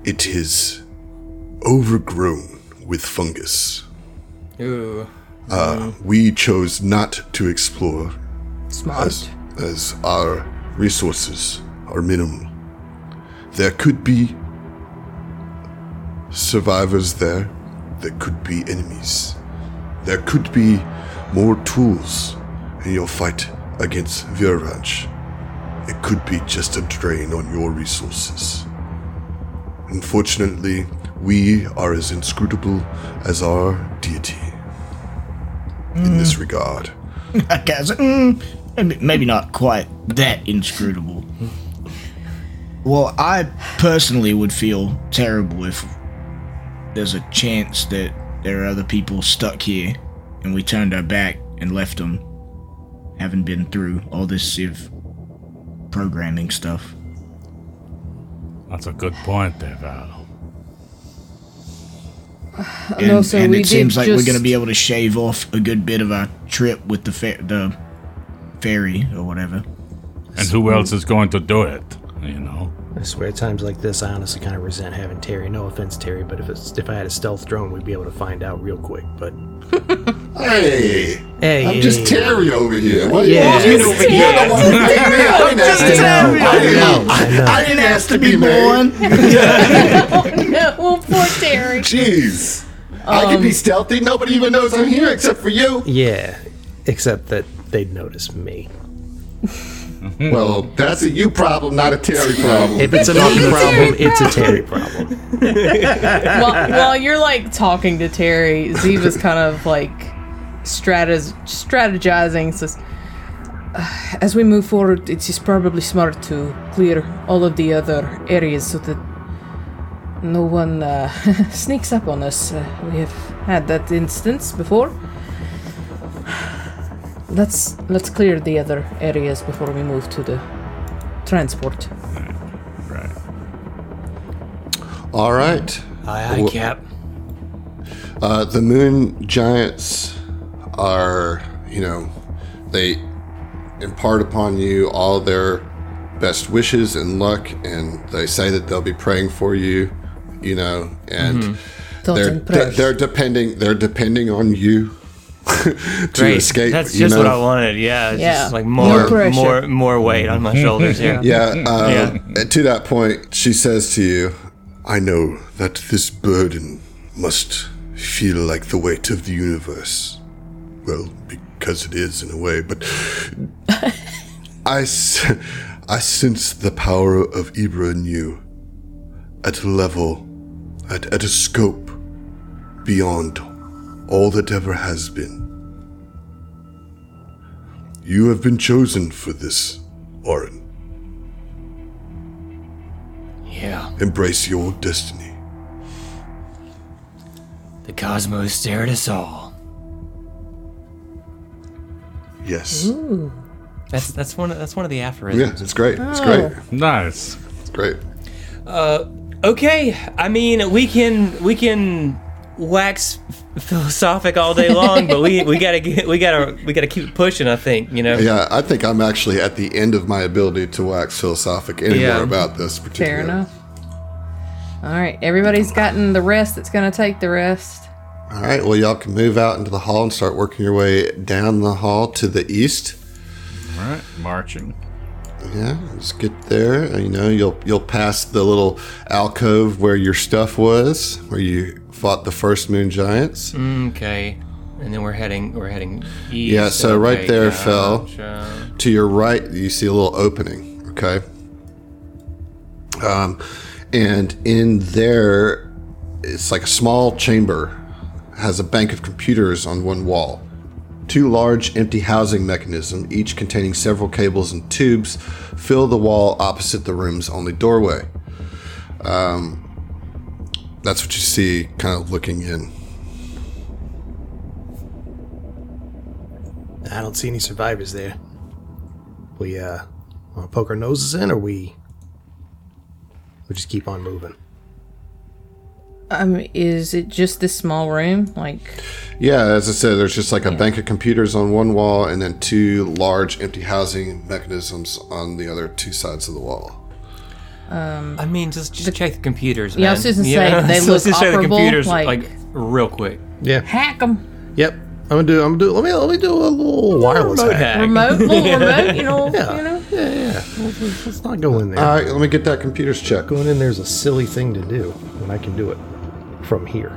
it is overgrown with fungus. Ooh. We chose not to explore. Smart. As our resources are minimal. There could be survivors there. There could be enemies. There could be more tools in your fight against Viharash. It could be just a drain on your resources. Unfortunately, we are as inscrutable as our deity in this regard. I guess. Maybe not quite that inscrutable. Well, I personally would feel terrible if there's a chance that there are other people stuck here and we turned our back and left them, having been through all this Civ programming stuff. That's a good point there, Val. And it seems like we're going to be able to shave off a good bit of our trip with the ferry or whatever. And who else is going to do it, you know? I swear at times like this, I honestly kind of resent having Terry. No offense, Terry, but if I had a stealth drone, we'd be able to find out real quick, but... Hey, I'm just Terry over here. What do you want? Over here. You're the one who made me. I didn't ask to be born. No, poor Terry. Jeez. I could be stealthy. Nobody even knows I'm here except for you. Yeah, except that they'd notice me. Well, that's a you problem, not a Terry problem. If it's an old problem, it's a Terry problem. While you're, like, talking to Terry, Ziva's kind of, like, strategizing. Says, as we move forward, it is probably smart to clear all of the other areas so that no one sneaks up on us. We have had that instance before. Let's clear the other areas before we move to the transport. Right. All right. Aye, aye, Cap. The Moon Giants are, they impart upon you all their best wishes and luck, and they say that they'll be praying for you, and they're depending on you. to escape. That's just what I wanted. Yeah, it's just like more weight on my shoulders here. To that point, she says to you, I know that this burden must feel like the weight of the universe. Well, because it is in a way, but I sense the power of Ibra in you at a level, at a scope beyond all that ever has been. You have been chosen for this, Auron. Yeah. Embrace your destiny. The cosmos stare at us all. Yes. Ooh. That's one of the aphorisms. Yeah, it's great. It's great. Nice. It's great. Okay. I mean, we can wax philosophic all day long, but we gotta keep pushing. I think Yeah, I think I'm actually at the end of my ability to wax philosophic anymore about this particular. Fair enough. All right, everybody's gotten the rest. That's gonna take the rest. All right, well, y'all can move out into the hall and start working your way down the hall to the east. All right, marching. Yeah, let's get there. You'll pass the little alcove where your stuff was, where you fought the first Moon Giants. Okay, and then we're heading east. Yeah, so right there, Fel. To your right, you see a little opening. Okay, and in there, it's like a small chamber. It has a bank of computers on one wall. Two large empty housing mechanisms, each containing several cables and tubes, fill the wall opposite the room's only doorway. That's what you see kind of looking in. I don't see any survivors there. We want to poke our noses in, or we just keep on moving? Is it just this small room? Yeah, as I said, there's just a bank of computers on one wall and then two large empty housing mechanisms on the other two sides of the wall. Just check the computers, man. Yeah, I was just going to say, they look operable. Check the computers, real quick. Yeah. Hack them. Yep. I'm gonna do. Let me do a little wireless hack. Remote. You know. Yeah. Let's not go in there. All right, let me get that computer's check. Going in there's a silly thing to do, and I can do it from here.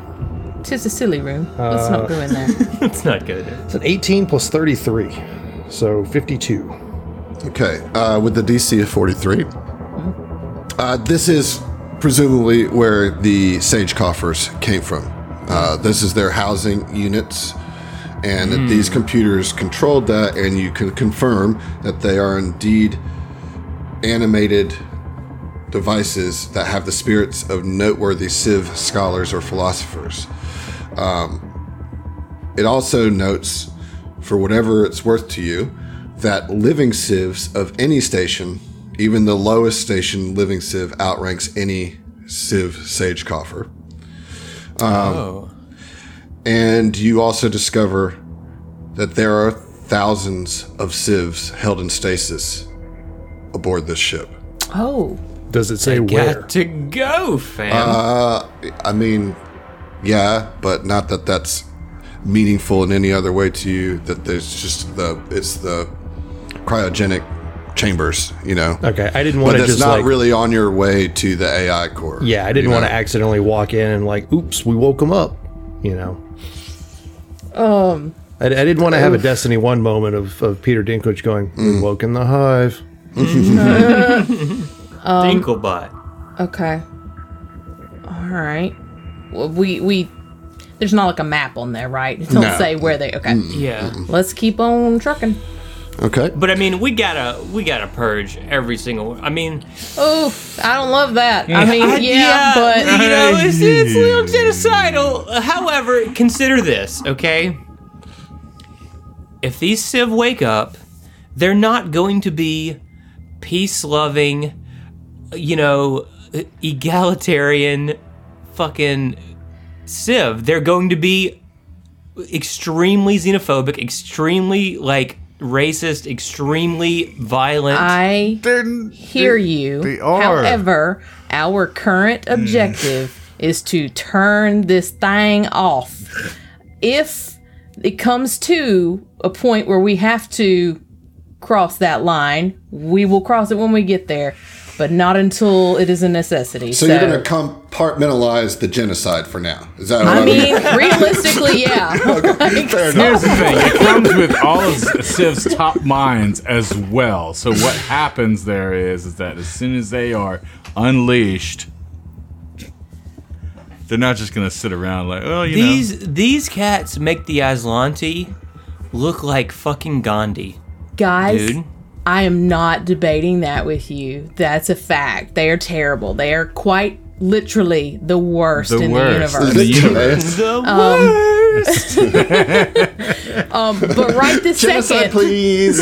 'Tis a silly room. Let's not go in there. Let's not go there. It's an 18 plus 33, so 52. Okay, with the DC of 43. Mm-hmm. This is presumably where the sage coffers came from. This is their housing units. And that these computers controlled that, and you can confirm that they are indeed animated devices that have the spirits of noteworthy Civ scholars or philosophers. It also notes, for whatever it's worth to you, that living Civs of any station, even the lowest station living Civ, outranks any Civ sage coffer. And you also discover that there are thousands of Civs held in stasis aboard this ship. Oh. Does it say where? Got to go, fam. But not that that's meaningful in any other way to you, that there's just it's the cryogenic chambers, Okay, I didn't want to just not really on your way to the AI core. Yeah, I didn't want to accidentally walk in and oops, we woke them up. I didn't want to have a Destiny 1 moment of Peter Dinklage going, we woke in the hive. Dinklebot. Okay. All right. Well, we there's not a map on there, right? It don't say where they. Okay. Yeah. Let's keep on trucking. Okay. But we gotta purge every single. I don't love that. But it's a little genocidal. However, consider this, okay? If these Civ wake up, they're not going to be peace-loving, egalitarian, fucking Civ. They're going to be extremely xenophobic, extremely racist, extremely violent. I hear you. They are. However, our current objective is to turn this thing off. If it comes to a point where we have to cross that line, we will cross it when we get there, but not until it is a necessity. So you're going to compartmentalize the genocide for now. Is that what realistically, yeah. Okay, fair enough. Here's the thing. It comes with all of Civ's top minds as well. So what happens there is that as soon as they are unleashed, they're not just going to sit around These cats make the Aslanti look like fucking Gandhi. Guys. Dude. I am not debating that with you. That's a fact. They are terrible. They are quite literally the worst the universe. The worst. But right this second, please.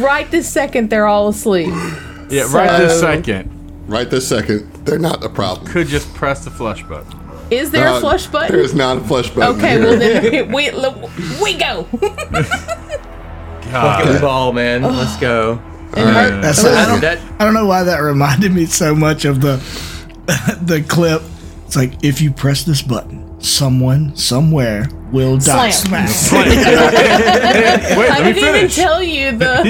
Right this second, they're all asleep. Yeah, right this second, they're not a problem. Could just press the flush button. Is there a flush button? There is not a flush button. Okay, well then we go. God. Let's get the ball, man. Let's go. I don't know why that reminded me so much of the clip. It's if you press this button, someone somewhere will die. Slam. Wait, I didn't even tell you the.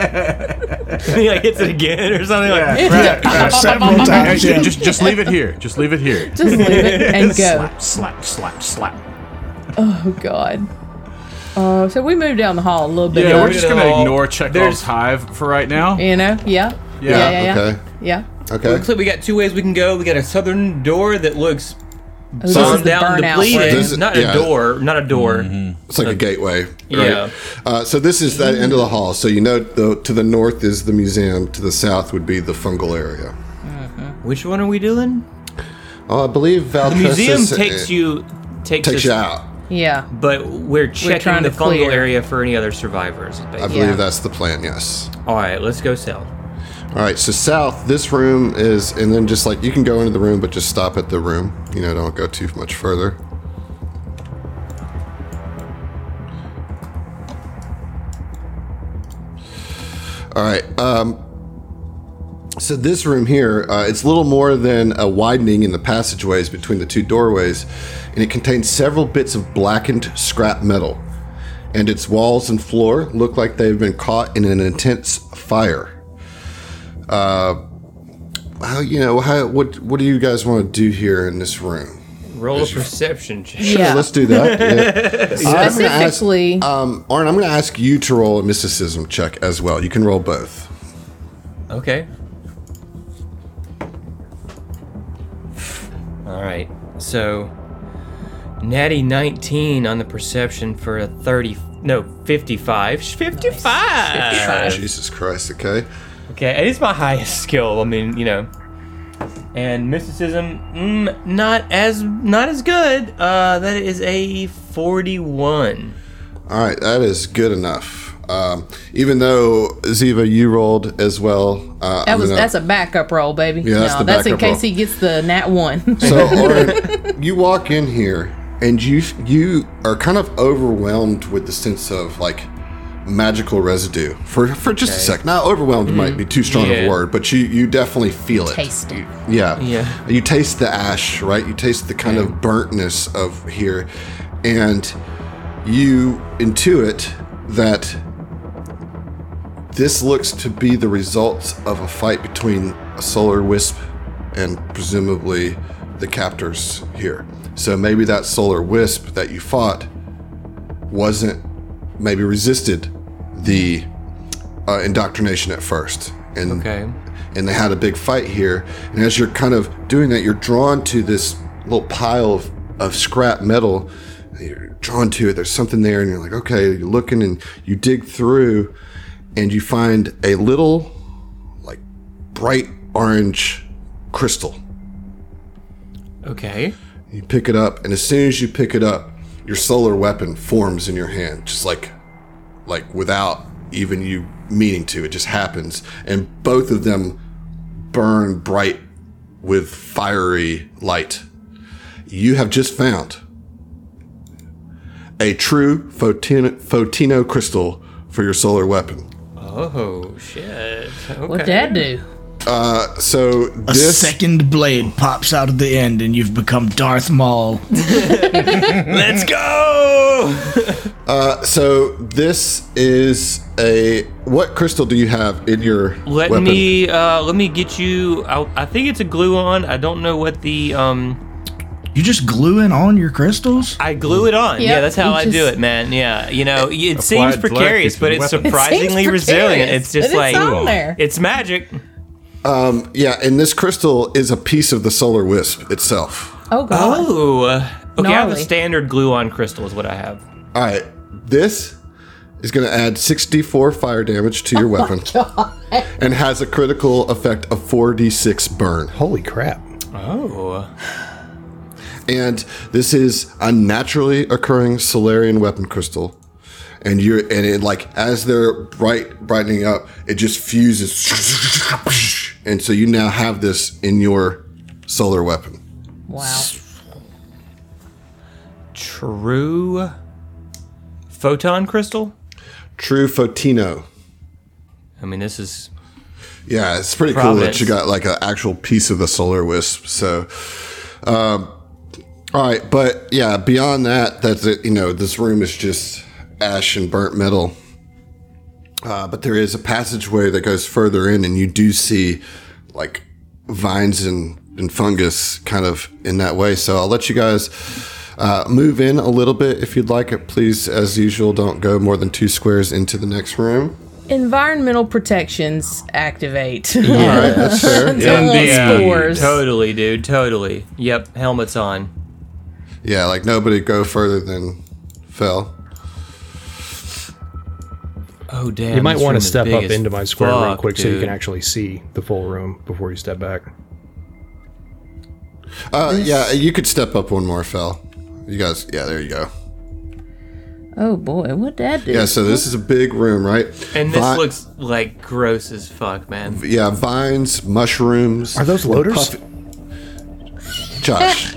Yeah. He hits it again or something several times. Just leave it here. Just leave it here. Just leave it and go. Slap. Oh God. So we moved down the hall a little bit. Yeah, we're just gonna ignore Chekhov's hive for right now. Yeah. Okay. It looks like we got two ways we can go. We got a southern door that looks bombed down, depleted. Not a door. Mm-hmm. It's a gateway. Right? Yeah. So this is the end of the hall. So to the north is the museum. To the south would be the fungal area. Mm-hmm. Which one are we doing? I believe Valtreces. The museum takes you takes us, you out. Yeah. But we're checking the fungal area for any other survivors. I believe that's the plan, yes. All right, let's go south. All right, so south, this room is, and then just like, you can go into the room, but just stop at the room. You know, don't go too much further. All right, so this room here, it's little more than a widening in the passageways between the two doorways, and it contains several bits of blackened scrap metal, and its walls and floor look like they've been caught in an intense fire. What do you guys want to do here in this room? Roll a perception check. Sure, yeah. Let's do that. Yeah. Specifically. Arn, I'm going to ask you to roll a mysticism check as well. You can roll both. Okay. All right. So, natty 19 on the perception for a 55. 55! Nice. 55. Jesus Christ, okay. Okay, it is my highest skill. I mean, you know. And mysticism, not as good. That is a 41. All right, that is good enough. Even though Ziva, you rolled as well. That's a backup roll, baby. Yeah, that's in case he gets the nat 1. So, Oren, you walk in here and you are kind of overwhelmed with the sense of like magical residue for just a sec. Now, overwhelmed might be too strong of a word, but you definitely feel it. Taste it. Yeah. You taste the ash, right? You taste the kind of burntness of here, and you intuit that this looks to be the results of a fight between a solar wisp and presumably the captors here. So maybe that solar wisp that you fought resisted the indoctrination at first. And they had a big fight here. And as you're kind of doing that, you're drawn to this little pile of scrap metal. You're drawn to it. There's something there. And you're like, okay, you're looking and you dig through and you find a little like bright orange crystal. Okay. You pick it up. And as soon as you pick it up, your solar weapon forms in your hand, just like without even you meaning to. It just happens, and both of them burn bright with fiery light. You have just found a true Fotino crystal for your solar weapon. Oh, shit. Okay. What'd that do? A second blade pops out at the end, and you've become Darth Maul. Let's go! This is what crystal do you have in your weapon? Let me get you. I think it's a glue on. I don't know what the You just gluing on your crystals? I glue it on. Yep, yeah, that's how I do it, man. Yeah, you know, it seems precarious, but it's surprisingly resilient. It's just like it's magic. Yeah, and this crystal is a piece of the solar wisp itself. Oh, God. Oh. Okay, gnarly. I have a standard glue-on crystal is what I have. All right. This is going to add 64 fire damage to your weapon. God. And has a critical effect of 4d6 burn. Holy crap. Oh. And this is a naturally occurring Solarian weapon crystal. And it like, as they're brightening up, it just fuses. And so you now have this in your solar weapon. Wow. True photon crystal? True Fotino. I mean, this is... Yeah, it's pretty cool that you got like an actual piece of the solar wisp. So, all right. But yeah, beyond that, that's it. You know, this room is just ash and burnt metal. But there is a passageway that goes further in, and you do see like vines and fungus kind of in that way. So I'll let you guys move in a little bit if you'd like it. Please, as usual, don't go more than 2 squares into the next room. Environmental protections activate. Yeah. All right, that's fair. Yeah. Spores. Totally, dude. Totally. Yep, helmets on. Yeah, like nobody go further than fell. Oh, damn. You might want to step up into my square real quick, dude, so you can actually see the full room before you step back. Yeah, you could step up one more, Fel. You guys, yeah, there you go. Oh boy, what'd that do? Yeah, so this is a big room, right? And this looks like gross as fuck, man. Yeah, vines, mushrooms. Are those loaders? Josh.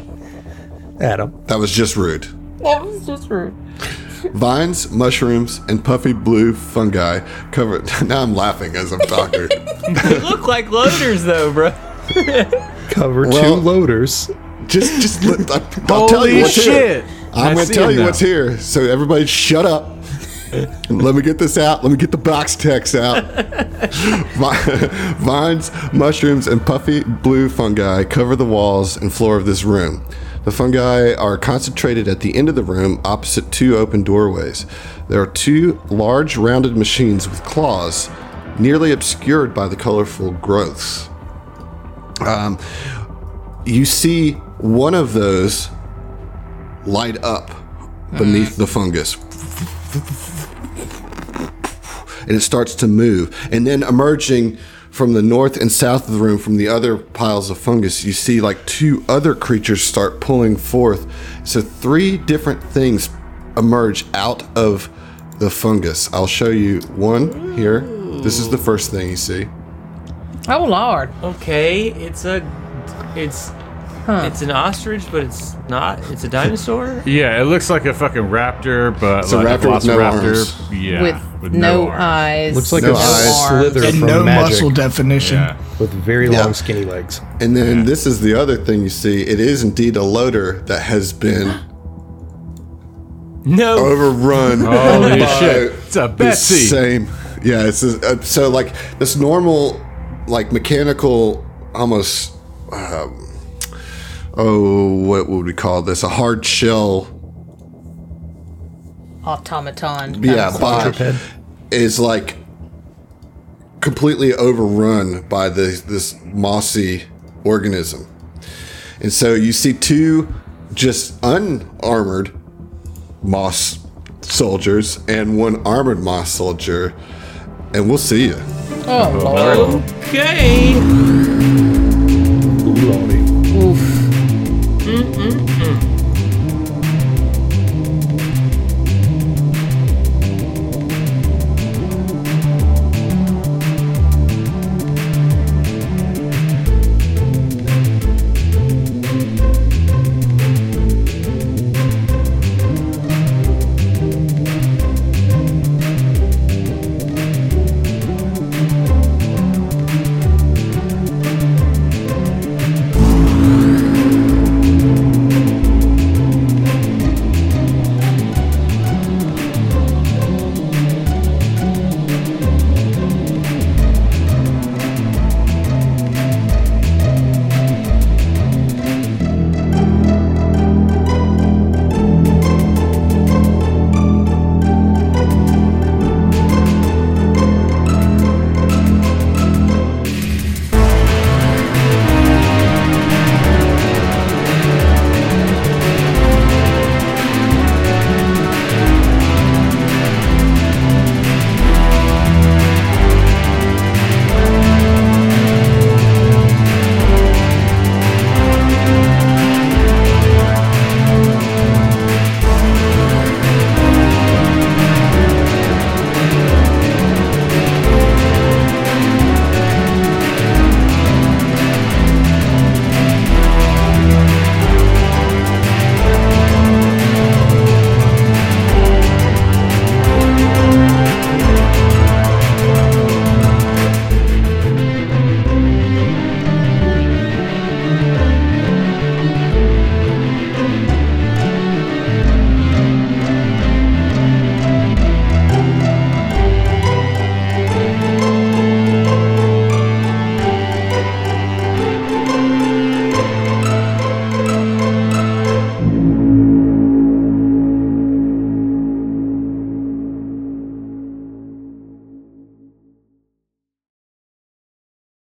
Adam. That was just rude. That was just rude. Vines, mushrooms, and puffy blue fungi covered. Now I'm laughing as I'm talking. They look like loaders, though, bro. Cover two loaders. Just. I'll tell you what's shit. Here. I'm going to tell you what's here. So everybody, shut up. And let me get this out. Let me get the box text out. Vines, mushrooms, and puffy blue fungi cover the walls and floor of this room. The fungi are concentrated at the end of the room, opposite two open doorways. There are two large rounded machines with claws, nearly obscured by the colorful growths. You see one of those light up beneath the fungus. And it starts to move. And then emerging from the north and south of the room, from the other piles of fungus, you see like two other creatures start pulling forth. So three different things emerge out of the fungus. I'll show you one here. This is the first thing you see. Oh Lord. Okay, it's an ostrich, but it's not. It's a dinosaur. Yeah, it looks like a fucking raptor, but it's like a velociraptor with no arms. Yeah, with no eyes. Looks like a slither and from no magic. Muscle definition. Yeah. With very long, skinny legs. And then this is the other thing you see. It is indeed a loader that has been overrun. Holy shit! It's a Betsy. Same. Yeah. It's so like this normal, like mechanical, almost. What would we call this? A hard shell automaton. Yeah, biped is like completely overrun by this mossy organism, and so you see two just unarmored moss soldiers and one armored moss soldier, and we'll see you. Oh, Lord. Okay. Ooh, Lordy. Oof. Mm-mm-mm.